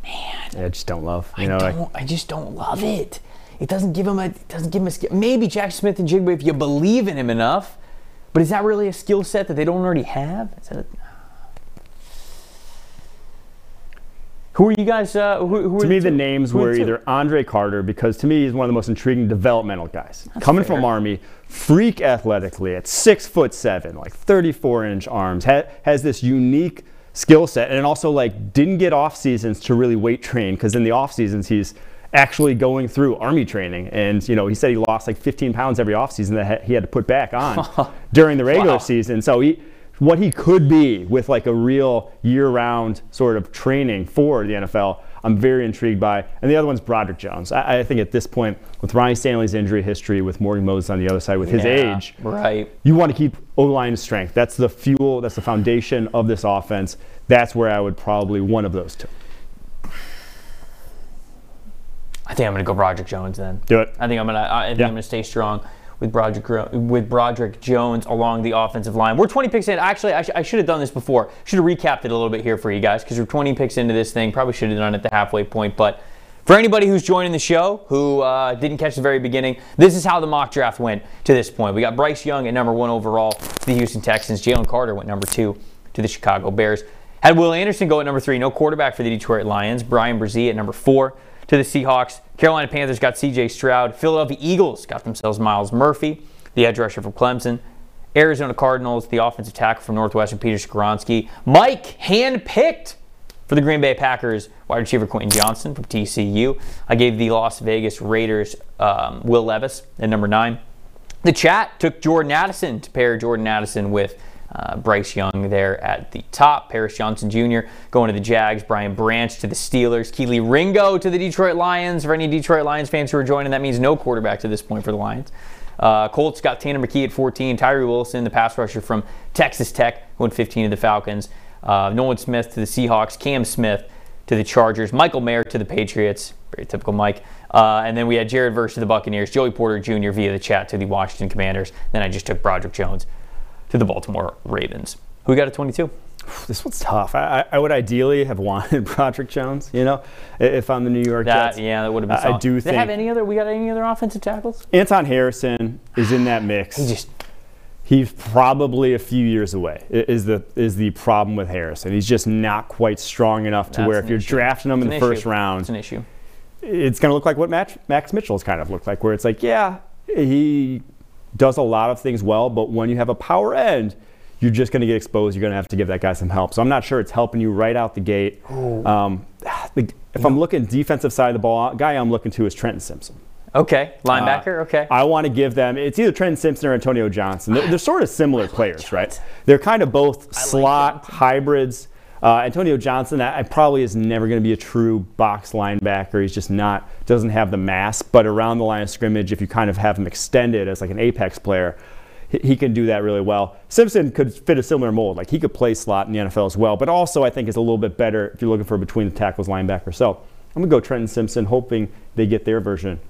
Man, I just don't love. You I know, don't. Like, I just don't love it. It doesn't give him a. It doesn't give him a skill. Maybe Jaxon Smith-Njigba if you believe in him enough. But is that really a skill set that they don't already have? Is that a, who are you guys? Uh, who, who to are me, the two? names who were either Andre Carter, because to me he's one of the most intriguing developmental guys. That's Coming fair. from Army, freak athletically at six foot seven, like thirty-four inch arms, ha has this unique skill set, and also like didn't get off seasons to really weight train, because in the off seasons he's actually going through Army training, and you know he said he lost like fifteen pounds every off season that he had to put back on during the regular wow. season. So he. What he could be with like a real year-round sort of training for the N F L, I'm very intrigued by. And the other one's Broderick Jones. I, I think at this point, with Ryan Stanley's injury history, with Morgan Moses on the other side, with his yeah, age, right? You want to keep O-line strength. That's the fuel. That's the foundation of this offense. That's where I would probably one of those two. I think I'm going to go Broderick Jones then. Do it. I think I'm going to. I think yeah. I'm going to stay strong. With Broderick, with Broderick Jones along the offensive line. We're twenty picks in. Actually, I, sh I should have done this before. Should have recapped it a little bit here for you guys, because we're twenty picks into this thing. Probably should have done it at the halfway point. But for anybody who's joining the show who uh, didn't catch the very beginning, this is how the mock draft went to this point. We got Bryce Young at number one overall to the Houston Texans. Jalen Carter went number two to the Chicago Bears. Had Will Anderson go at number three. No quarterback for the Detroit Lions. Bryan Bresee at number four to the Seahawks. Carolina Panthers got C J. Stroud. Philadelphia Eagles got themselves Myles Murphy, the edge rusher for Clemson. Arizona Cardinals, the offensive tackle from Northwestern, Peter Skoronski. Mike, hand-picked for the Green Bay Packers, wide receiver Quentin Johnson from T C U. I gave the Las Vegas Raiders um, Will Levis at number nine. The chat took Jordan Addison to pair Jordan Addison with Uh, Bryce Young there at the top. Paris Johnson Junior going to the Jags. Brian Branch to the Steelers. Kelee Ringo to the Detroit Lions. For any Detroit Lions fans who are joining, that means no quarterback to this point for the Lions. Uh, Colts got Tanner McKee at fourteen. Tyree Wilson, the pass rusher from Texas Tech, going fifteen to the Falcons. Uh, Nolan Smith to the Seahawks. Cam Smith to the Chargers. Michael Mayer to the Patriots. Very typical Mike. Uh, and then we had Jared Verse to the Buccaneers. Joey Porter Junior via the chat to the Washington Commanders. Then I just took Broderick Jones to the Baltimore Ravens. Who got a twenty-two? This one's tough. I, I would ideally have wanted Broderick Jones, you know, if I'm the New York that, Jets. Yeah, that would have been solid. I do think. They have any other, we got any other offensive tackles? Anton Harrison is in that mix. He just, he's probably a few years away, is the, is the problem with Harrison. He's just not quite strong enough to where if you're issue. drafting him it's in the issue. first round, it's an issue. It's going to look like what Max Mitchell's kind of looked like, where it's like, yeah, he does a lot of things well, but when you have a power end, you're just going to get exposed. You're going to have to give that guy some help. So I'm not sure it's helping you right out the gate. Um, the, if I'm looking defensive side of the ball, guy I'm looking to is Trenton Simpson. Okay, linebacker, uh, okay. I want to give them, it's either Trenton Simpson or Antonio Johnson. They're, they're sort of similar like players, Johnson. right? They're kind of both I slot like hybrids. Uh, Antonio Johnson I, I probably is never going to be a true box linebacker. He's just not, doesn't have the mass, but around the line of scrimmage, if you kind of have him extended as like an apex player, he, he can do that really well. Simpson could fit a similar mold. Like he could play slot in the N F L as well, but also I think is a little bit better if you're looking for a between the tackles linebacker. So I'm going to go Trenton Simpson, hoping they get their version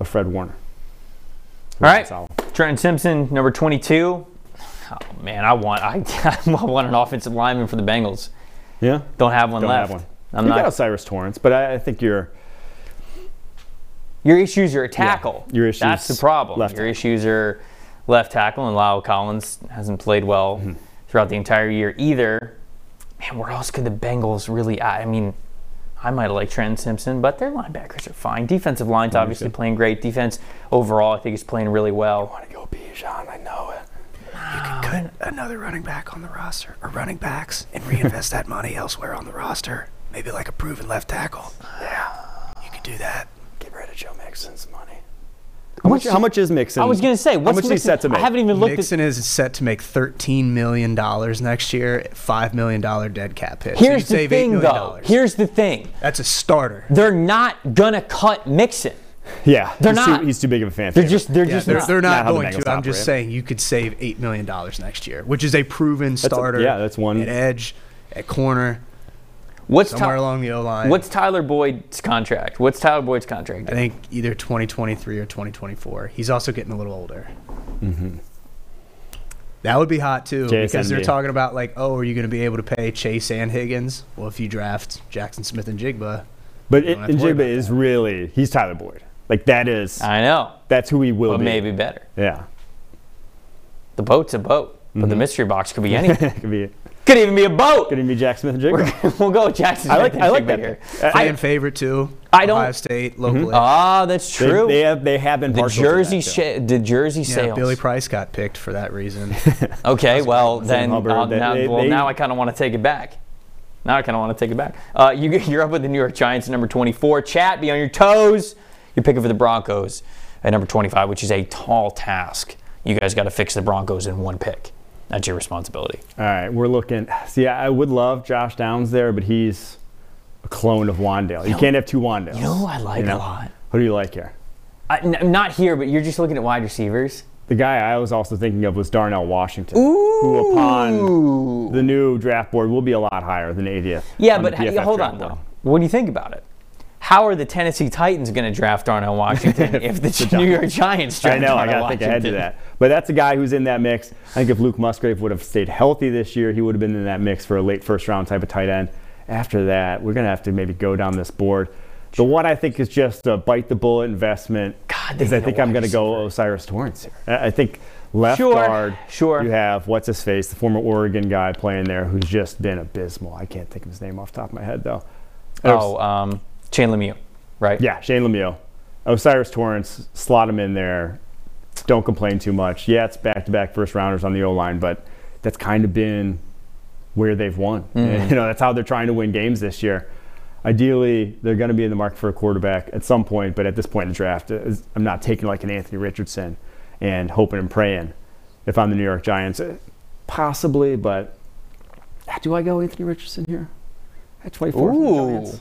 of Fred Warner. All right, Trenton Simpson, number twenty-two. Oh man, I want, I, I want an offensive lineman for the Bengals. Yeah, don't have one don't left. Have one. I'm you not. got O'Cyrus Torrence, but I, I think your your issues are a tackle. Yeah, your issues. That's the problem. Your tackle. issues are left tackle, and Lyle Collins hasn't played well mm-hmm. throughout the entire year either. Man, where else could the Bengals really, I mean, I might like Trenton Simpson, but their linebackers are fine. Defensive line's obviously mm-hmm. playing great. Defense overall, I think, is playing really well. I want to go Bijan, I know it. You could cut another running back on the roster, or running backs, and reinvest that money elsewhere on the roster. Maybe like a proven left tackle. Yeah, you could do that. Get rid of Joe Mixon's money. How much, how much is Mixon? I was going to say, what's how much Mixon? Is he set to make? I haven't even looked Mixon at Mixon is set to make thirteen million dollars next year, five million dollars dead cap hit. Here's so the thing, though. Here's the thing. That's a starter. They're not going to cut Mixon. Yeah. They're he's not. Too, he's too big of a fan. They're favorite. just, they're yeah, just they're, not. They're not, not going to. I'm just saying you could save eight million dollars next year, which is a proven that's starter. A, yeah, that's one. At edge, at corner. What's Somewhere Ty- along the O-line. What's Tyler Boyd's contract? What's Tyler Boyd's contract? Doing? I think either twenty twenty-three or twenty twenty-four. He's also getting a little older. Mm-hmm. That would be hot, too, J S M B. Because they're talking about, like, oh, are you going to be able to pay Chase and Higgins? Well, if you draft Jaxon Smith-Njigba. But Njigba is that. really – he's Tyler Boyd. Like, that is – I know. That's who he will but be. But maybe better. Yeah. The boat's a boat, but mm-hmm. the mystery box could be anything. Could be it. Could even be a boat. Could even be Jaxon Smith-Njigba. We'll go with Jaxon Smith-Njigba. I like, I like that here. Fan favorite too. I don't. Ohio State, locally. Mm-hmm. Ah, that's true. They, they have. They have been. The Jersey. That, sh- the Jersey yeah, sales. Billy Price got picked for that reason. Okay, well then. Hubbard, uh, now, they, well, they, now I kind of want to take it back. Now I kind of want to take it back. Uh, you, you're up with the New York Giants at number twenty-four. Chat, be on your toes. You're picking for the Broncos at number twenty-five, which is a tall task. You guys got to fix the Broncos in one pick. That's your responsibility. All right, we're looking. See, I would love Josh Downs there, but he's a clone of Wandale. You, you know, can't have two Wandales. You know who I like you know? a lot? Who do you like here? I, n- not here, but you're just looking at wide receivers. The guy I was also thinking of was Darnell Washington, Ooh. who upon the new draft board will be a lot higher than eightieth. Yeah, but h- hold on, board. though. What do you think about it? How are the Tennessee Titans going to draft Darnell Washington if the, the New York Giants draft Darnell Washington? I know, I got to think ahead to that. But that's a guy who's in that mix. I think if Luke Musgrave would have stayed healthy this year, he would have been in that mix for a late first-round type of tight end. After that, we're going to have to maybe go down this board. The one I think is just a bite-the-bullet investment God, is I think I'm going to go O'Cyrus Torrence here. I think left sure, guard, sure. you have what's-his-face, the former Oregon guy playing there who's just been abysmal. I can't think of his name off the top of my head, though. Oh, um... Shane Lemieux, right? Yeah, Shane Lemieux. O'Cyrus Torrence, slot him in there. Don't complain too much. Yeah, it's back-to-back first-rounders on the O-line, but that's kind of been where they've won. Mm-hmm. And, you know, that's how they're trying to win games this year. Ideally, they're going to be in the market for a quarterback at some point, but at this point in the draft, I'm not taking like an Anthony Richardson and hoping and praying if I'm the New York Giants. Possibly, but do I go Anthony Richardson here? At twenty-four Ooh. For the Giants?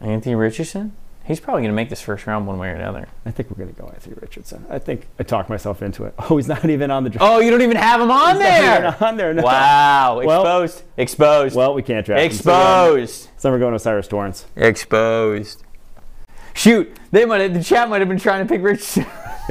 Anthony Richardson? He's probably going to make this first round one way or another. I think we're going to go Anthony Richardson. I think I talked myself into it. Oh, he's not even on the draft. Oh, you don't even have him on he's there. Not even on there. No. Wow. Exposed. Well, Exposed. Well, we can't draft Exposed. him. Exposed. So we're going to O'Cyrus Torrence. Exposed. Shoot. They might have, the chat might have been trying to pick Richardson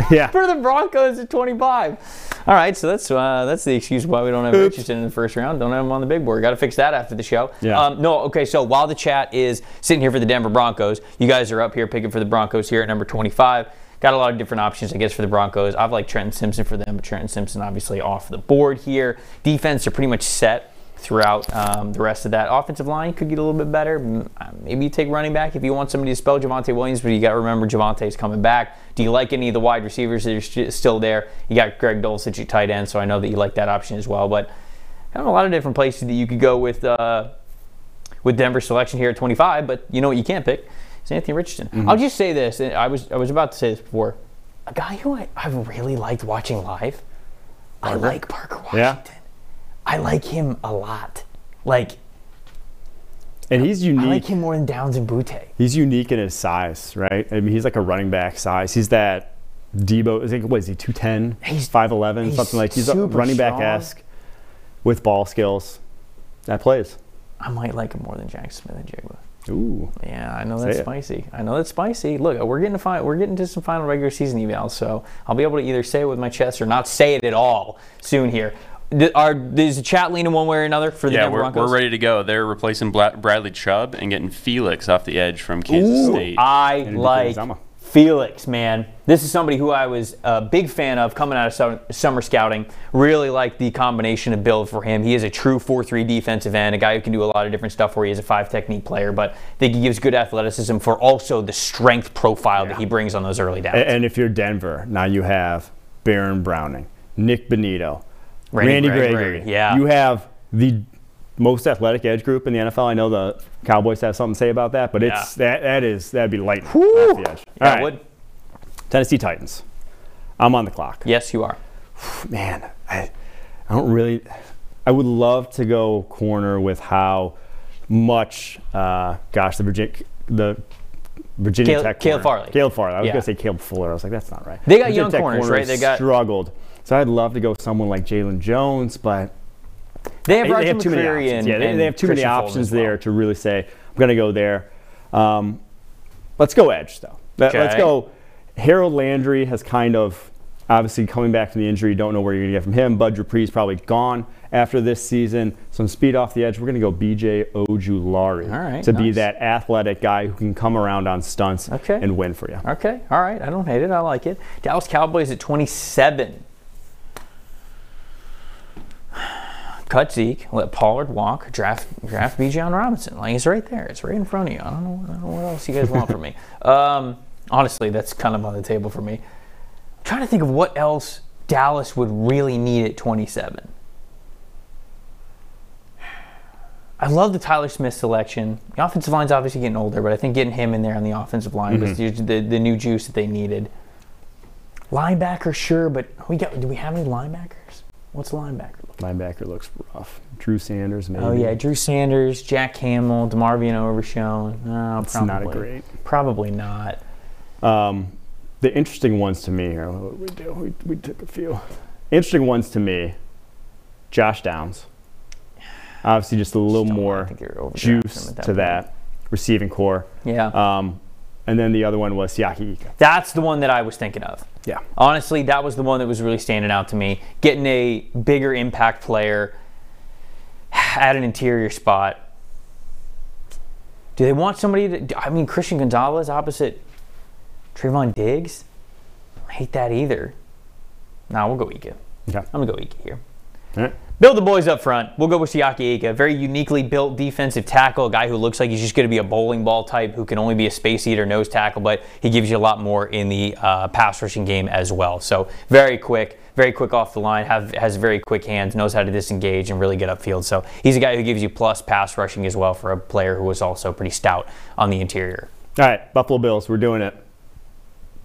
yeah. for the Broncos at twenty-five. All right, so that's uh, that's the excuse why we don't have Oops. Richardson in the first round. Don't have him on the big board. Got to fix that after the show. Yeah. Um, no, okay, so while the chat is sitting here for the Denver Broncos, you guys are up here picking for the Broncos here at number twenty-five. Got a lot of different options, I guess, for the Broncos. I've liked Trenton Simpson for them, but Trenton Simpson obviously off the board here. Defense are pretty much set throughout um, the rest of that. Offensive line could get a little bit better. Maybe you take running back if you want somebody to spell Javonte Williams, but you got to remember Javonte's coming back. Do you like any of the wide receivers that are still there? You got Greg Dulcich at your tight end, so I know that you like that option as well. But I have a lot of different places that you could go with uh, with Denver's selection here at twenty-five, but you know what you can't pick? It's Anthony Richardson. Mm-hmm. I'll just say this, and I was I was about to say this before. A guy who I, I really liked watching live, Parker. I like Parker Washington. Yeah. I like him a lot. Like, and he's unique. I like him more than Downs and Butte. He's unique in his size, right? I mean, he's like a running back size. He's that Debo, I think, what is he, two ten, he's, five eleven, he's something like he's a running back-esque with ball skills. That plays. I might like him more than Jaxon Smith-Njigba. Ooh. Yeah, I know that's spicy. I know that's spicy. Look, we're getting to fi- we're getting to some final regular season evals, so I'll be able to either say it with my chest or not say it at all soon here. Are, is the chat leaning one way or another for the yeah, Denver Broncos? Yeah, we're ready to go. They're replacing Bla- Bradley Chubb and getting Felix off the edge from Kansas Ooh, State. I like Felix. Felix, man. This is somebody who I was a big fan of coming out of summer scouting. Really like the combination of build for him. He is a true four three defensive end, a guy who can do a lot of different stuff where he is a five-technique player, but I think he gives good athleticism for also the strength profile yeah. that he brings on those early downs. And if you're Denver, now you have Baron Browning, Nick Benito, Randy, Randy Gregory. Gregory. Yeah. You have the most athletic edge group in the N F L. I know the Cowboys have something to say about that, but yeah. it's that that is that'd be lightning off the edge. Yeah, all right. Tennessee Titans. I'm on the clock. Yes, you are. Man, I, I don't really. I would love to go corner with how much. Uh, gosh, the Virginia, the Virginia Cale, Tech corner. Caleb Farley. Caleb Farley. I was yeah. gonna say Caleb Fuller. I was like, that's not right. They got Virginia young Tech corners, right? They got struggled. So I'd love to go someone like Jalen Jones, but. They have, they, they have too many options. And, yeah, they, they have too Christian many options well. there to really say, I'm going to go there. Um, let's go edge, though. Okay. Let's go. Harold Landry has kind of, obviously, coming back from the injury. Don't know where you're going to get from him. Bud Dupree's probably gone after this season. Some speed off the edge. We're going to go B J Ojulari right, to nice. be that athletic guy who can come around on stunts okay. and win for you. Okay. All right. I don't hate it. I like it. Dallas Cowboys at twenty-seven. Cut Zeke, let Pollard walk, draft draft Bijan Robinson. Like, he's right there. It's right in front of you. I don't know, I don't know what else you guys want from me. Um, honestly, that's kind of on the table for me. I'm trying to think of what else Dallas would really need at twenty-seven. I love the Tyler Smith selection. The offensive line's obviously getting older, but I think getting him in there on the offensive line mm-hmm. was the, the new juice that they needed. Linebacker, sure, but we got. do we have any linebackers? What's a linebacker? Linebacker looks rough. Drew Sanders, maybe. Oh, yeah, Drew Sanders, Jack Campbell, DeMarvion Overshone. No, it's probably not a great. Probably not. Um, the interesting ones to me here, what did we do? We, we took a few. Interesting ones to me, Josh Downs. Obviously, just a little just more juice that to point. that receiving core. Yeah. Um, and then the other one was Siaki Ika. That's the one that I was thinking of. Yeah. Honestly, that was the one that was really standing out to me. Getting a bigger impact player at an interior spot. Do they want somebody to, I mean, Christian Gonzalez opposite Trevon Diggs? I don't hate that either. Nah, we'll go Ika. Okay. I'm going to go Ika here. All right. Build the boys up front. We'll go with Siaki Ika, very uniquely built defensive tackle, a guy who looks like he's just going to be a bowling ball type who can only be a space eater, nose tackle, but he gives you a lot more in the uh, pass rushing game as well. So very quick, very quick off the line, have, has very quick hands, knows how to disengage and really get upfield. So he's a guy who gives you plus pass rushing as well for a player who was also pretty stout on the interior. All right, Buffalo Bills, we're doing it.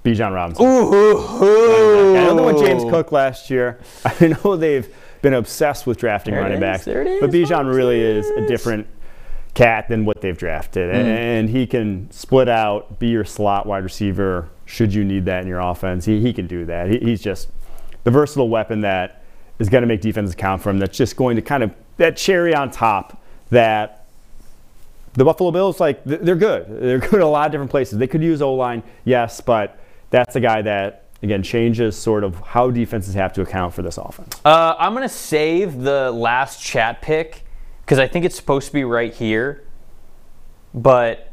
Bijan Robinson. Ooh, ooh, ooh. I know they went James Cook last year. I know they've been obsessed with drafting there running backs. Is, but Bijan really is a different cat than what they've drafted. Mm. And he can split out, be your slot wide receiver, should you need that in your offense. He, he can do that. He, he's just the versatile weapon that is going to make defenses count for him. That's just going to kind of, that cherry on top that the Buffalo Bills, like, they're good. They're good at a lot of different places. They could use O-line, yes, but that's the guy that, again, changes sort of how defenses have to account for this offense. Uh, I'm going to save the last chat pick because I think it's supposed to be right here. But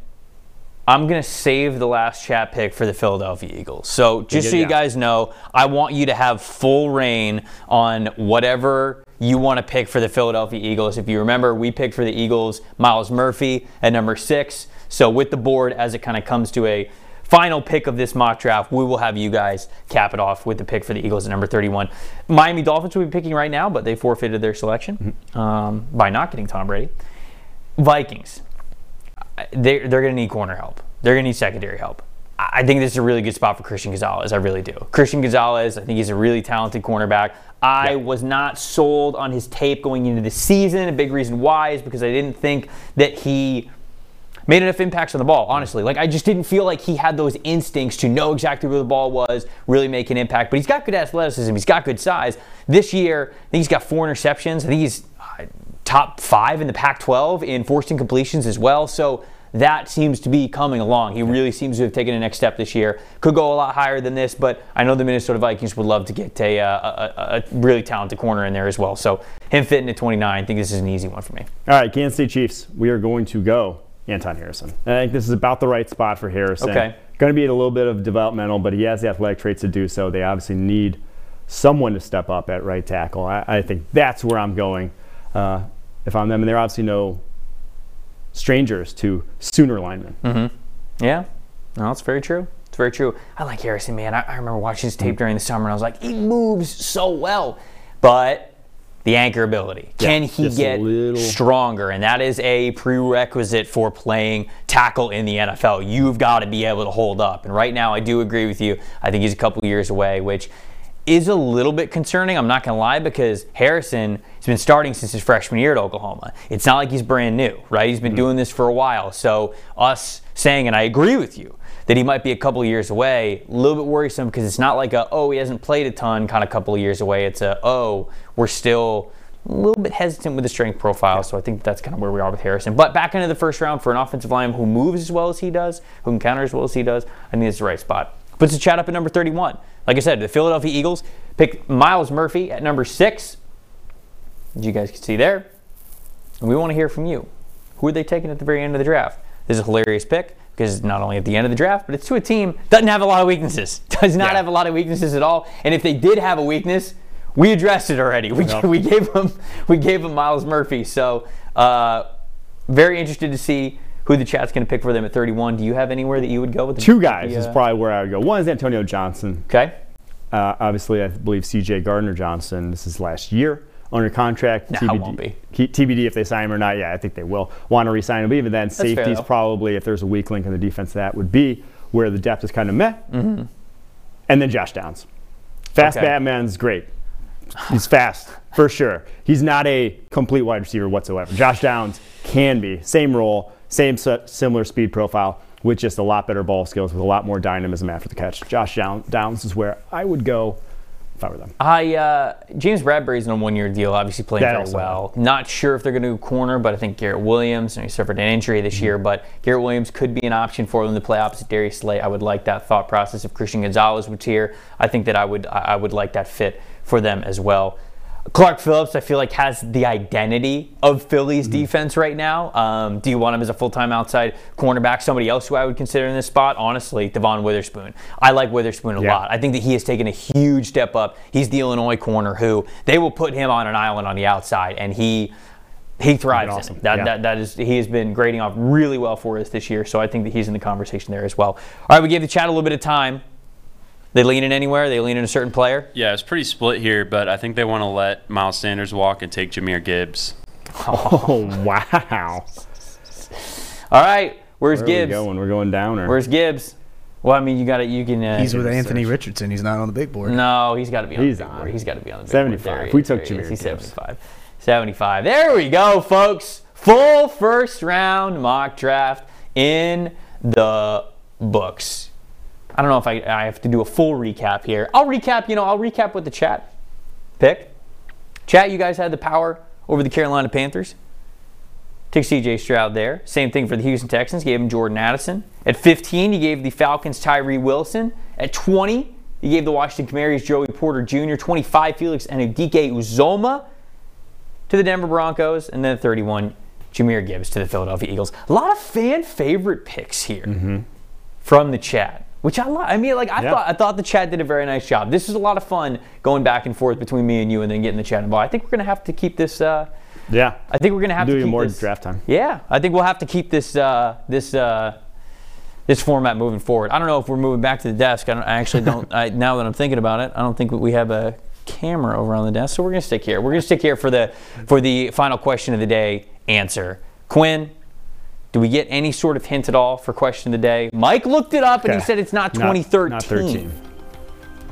I'm going to save the last chat pick for the Philadelphia Eagles. So just so you guys know, I want you to have full reign on whatever you want to pick for the Philadelphia Eagles. If you remember, we picked for the Eagles Myles Murphy at number six. So with the board, as it kind of comes to a final pick of this mock draft, we will have you guys cap it off with the pick for the Eagles at number thirty-one. Miami Dolphins will be picking right now, but they forfeited their selection um, by not getting Tom Brady. Vikings, they're, they're going to need corner help. They're going to need secondary help. I think this is a really good spot for Christian Gonzalez. I really do. Christian Gonzalez, I think he's a really talented cornerback. I yeah. was not sold on his tape going into the season. A big reason why is because I didn't think that he made enough impacts on the ball, honestly. Like, I just didn't feel like he had those instincts to know exactly where the ball was, really make an impact. But he's got good athleticism. He's got good size. This year, I think he's got four interceptions. I think he's uh, top five in the Pac twelve in forced incompletions as well. So that seems to be coming along. He really seems to have taken a next step this year. Could go a lot higher than this, but I know the Minnesota Vikings would love to get a, a, a, a really talented corner in there as well. So him fitting at twenty-nine, I think this is an easy one for me. All right, Kansas City Chiefs, we are going to go Anton Harrison. And I think this is about the right spot for Harrison. Okay. Going to be a little bit of developmental, but he has the athletic traits to do so. They obviously need someone to step up at right tackle. I, I think that's where I'm going uh, if I'm them. And they're obviously no strangers to Sooner linemen. Mm-hmm. Yeah. No, it's very true. It's very true. I like Harrison, man. I, I remember watching his tape during the summer, and I was like, he moves so well. But the anchor ability. Can yeah, he get little... stronger? And that is a prerequisite for playing tackle in the N F L. You've got to be able to hold up. And right now, I do agree with you. I think he's a couple years away, which is a little bit concerning. I'm not going to lie, because Harrison has been starting since his freshman year at Oklahoma. It's not like he's brand new, right? He's been mm-hmm. doing this for a while. So us saying, and I agree with you, that he might be a couple of years away, a little bit worrisome, because it's not like a, oh, he hasn't played a ton kind of couple of years away. It's a, oh, we're still a little bit hesitant with the strength profile. Yeah. So I think that's kind of where we are with Harrison. But back into the first round for an offensive lineman who moves as well as he does, who can counter as well as he does, I think it's the right spot. Puts the chat up at number thirty-one. Like I said, the Philadelphia Eagles picked Myles Murphy at number six, as you guys can see there. And we want to hear from you. Who are they taking at the very end of the draft? This is a hilarious pick, because it's not only at the end of the draft, but it's to a team that doesn't have a lot of weaknesses. Does not yeah. have a lot of weaknesses at all. And if they did have a weakness, we addressed it already. We, yeah. we gave them we gave them Myles Murphy. So uh, very interested to see who the chat's going to pick for them at thirty-one. Do you have anywhere that you would go with them? Two guys the, uh... is probably where I would go. One is Antonio Johnson. Okay. Uh, obviously, I believe C J. Gardner-Johnson. This is last year. Under contract, nah, T B D, won't be. T B D if they sign him or not. Yeah, I think they will want to re-sign him. But even then, that's safety's fair, probably, if there's a weak link in the defense, that would be where the depth is kind of meh. Mm-hmm. And then Josh Downs. Fast okay. Batman's great. He's fast, for sure. He's not a complete wide receiver whatsoever. Josh Downs can be. Same role, same similar speed profile, with just a lot better ball skills, with a lot more dynamism after the catch. Josh Downs is where I would go. Them. I uh, James Bradbury's on a one-year deal, obviously playing that very well. Right. Not sure if they're going to do corner, but I think Garrett Williams, and he suffered an injury this mm-hmm. year, but Garrett Williams could be an option for them to play opposite Darius Slay. I would like that thought process if Christian Gonzalez was here. I think that I would I would like that fit for them as well. Clark Phillips, I feel like, has the identity of Philly's mm-hmm. defense right now. Um, do you want him as a full-time outside cornerback? Somebody else who I would consider in this spot? Honestly, Devon Witherspoon. I like Witherspoon a yeah. lot. I think that he has taken a huge step up. He's the Illinois corner who they will put him on an island on the outside, and he he thrives. Awesome. In it. That, yeah. that, that is, he has been grading off really well for us this year, so I think that he's in the conversation there as well. All right, we gave the chat a little bit of time. They lean in anywhere? They lean in a certain player? Yeah, it's pretty split here, but I think they want to let Miles Sanders walk and take Jahmyr Gibbs. Oh, wow. All right, where's Where Gibbs? Where are we going? We're going downer. Where's Gibbs? Well, I mean, you got it. You can. Uh, he's with Anthony search. Richardson. He's not on the big board. No, he's got to be on he's the big on. board. He's got to be on the big seventy-five. board. seventy-five. We took Jahmyr Gibbs. seventy-five. seventy-five. There we go, folks. Full first-round mock draft in the books. I don't know if I, I have to do a full recap here. I'll recap, you know, I'll recap with the chat pick. Chat, you guys had the power over the Carolina Panthers. Took C J. Stroud there. Same thing for the Houston Texans. Gave him Jordan Addison. At fifteen, you gave the Falcons Tyree Wilson. At twenty, you gave the Washington Commanders Joey Porter Junior twenty-five, Felix Enudike Uzoma to the Denver Broncos. And then at thirty-one, Jahmyr Gibbs to the Philadelphia Eagles. A lot of fan favorite picks here mm-hmm. from the chat. Which I love. I mean, like, I yeah. thought I thought the chat did a very nice job. This is a lot of fun going back and forth between me and you and then getting the chat involved. I think we're going to have to keep this. Uh, yeah. I think we're going to have to keep this. Do more draft time. Yeah. I think we'll have to keep this uh, this uh, this format moving forward. I don't know if we're moving back to the desk. I, don't, I actually don't. I, now that I'm thinking about it, I don't think we have a camera over on the desk. So we're going to stick here. We're going to stick here for the for the final question of the day answer. Quinn. Do we get any sort of hint at all for question of the day? Mike looked it up, and okay. he said it's not twenty thirteen. Not, not thirteen.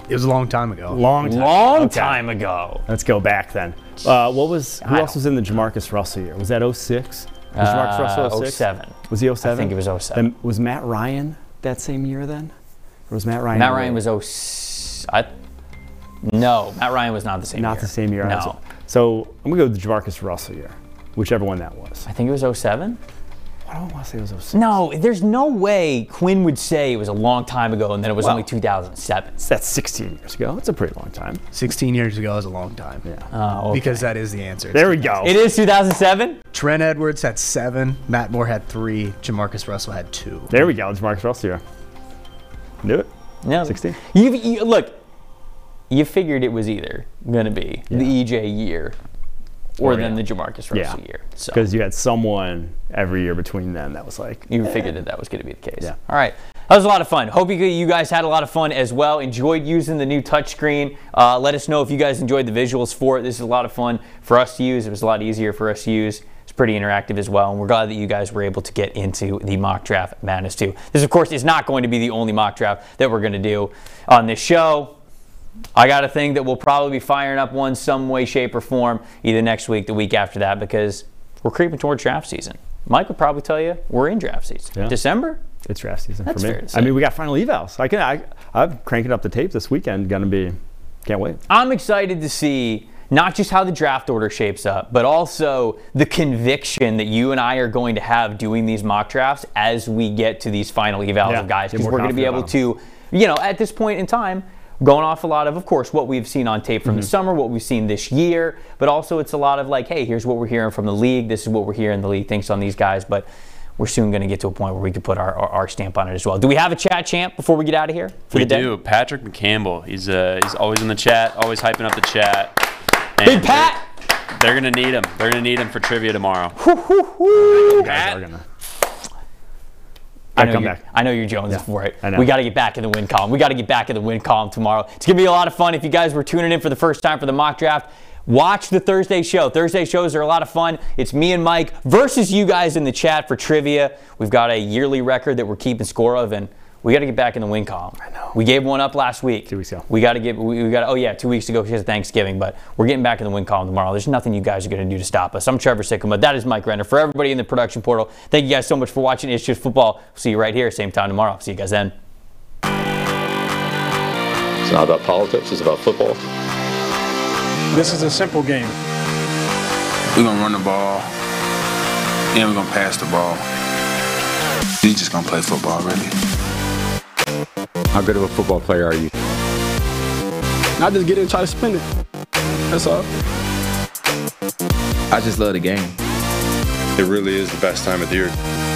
It was a long time ago. Long time, long okay. time ago. Let's go back then. Uh, what was? Who I else was in the Jamarcus Russell year? Was that oh six? Was Jamarcus Russell oh six? oh seven. Was he oh seven? I think it was oh seven. Then, was Matt Ryan that same year then? Or was Matt Ryan? Matt Ryan was oh six. No, Matt Ryan was not the same not year. Not the same year. No. So I'm going to go with the Jamarcus Russell year, whichever one that was. I think it was oh seven. I don't want to say it was oh six. No, there's no way Quinn would say it was a long time ago and then it was well, only two thousand seven. That's sixteen years ago. That's a pretty long time. sixteen years ago is a long time. Yeah. Uh, okay. Because that is the answer. It's there we go. It is two thousand seven. Trent Edwards had seven. Matt Moore had three. Jamarcus Russell had two. There we go. Jamarcus Russell here. Do it. No. sixteen. You, you, look, you figured it was either going to be yeah. the E J year. Or yeah. then the Jamarcus Russell yeah. year. Because so. you had someone every year between them that was like... You eh. figured that that was going to be the case. Yeah. All right. That was a lot of fun. Hope you guys had a lot of fun as well. Enjoyed using the new touchscreen. Uh, let us know if you guys enjoyed the visuals for it. This is a lot of fun for us to use. It was a lot easier for us to use. It's pretty interactive as well. And we're glad that you guys were able to get into the Mock Draft Madness too. This, of course, is not going to be the only mock draft that we're going to do on this show. I got a thing that we'll probably be firing up one some way, shape, or form either next week, the week after that, because we're creeping toward draft season. Mike would probably tell you we're in draft season. Yeah. December? It's draft season That's for me. Fair to say. I mean, we got final evals. I can, I, I'm cranking up the tape this weekend. Gonna be, can't wait. I'm excited to see not just how the draft order shapes up, but also the conviction that you and I are going to have doing these mock drafts as we get to these final evals yeah. of guys, because we're gonna be able to, you know, at this point in time, going off a lot of, of course, what we've seen on tape from mm-hmm. the summer, what we've seen this year, but also it's a lot of like, hey, here's what we're hearing from the league. This is what we're hearing the league thinks on these guys, but we're soon going to get to a point where we can put our, our, our stamp on it as well. Do we have a chat champ before we get out of here? We do. Patrick McCampbell. He's uh, he's always in the chat, always hyping up the chat. And Big Pat! They're, they're going to need him. They're going to need him for trivia tomorrow. Woo, woo, woo. Pat. Pat. I know, come back. I know you're Jones yeah, for it. We got to get back in the win column. We got to get back in the win column tomorrow. It's going to be a lot of fun. If you guys were tuning in for the first time for the mock draft, watch the Thursday show. Thursday shows are a lot of fun. It's me and Mike versus you guys in the chat for trivia. We've got a yearly record that we're keeping score of, and we got to get back in the win column. I know. We gave one up last week. Two weeks ago. We got to give. We, we got. Oh yeah, two weeks ago because of Thanksgiving. But we're getting back in the win column tomorrow. There's nothing you guys are going to do to stop us. I'm Trevor Sikkema. That is Mike Renner. For everybody in the production portal, thank you guys so much for watching It's Just Football. We'll see you right here, same time tomorrow. See you guys then. It's not about politics. It's about football. This is a simple game. We're gonna run the ball, and we're gonna pass the ball. You're just gonna play football, really. How good of a football player are you? I just get it and try to spin it. That's all. I just love the game. It really is the best time of the year.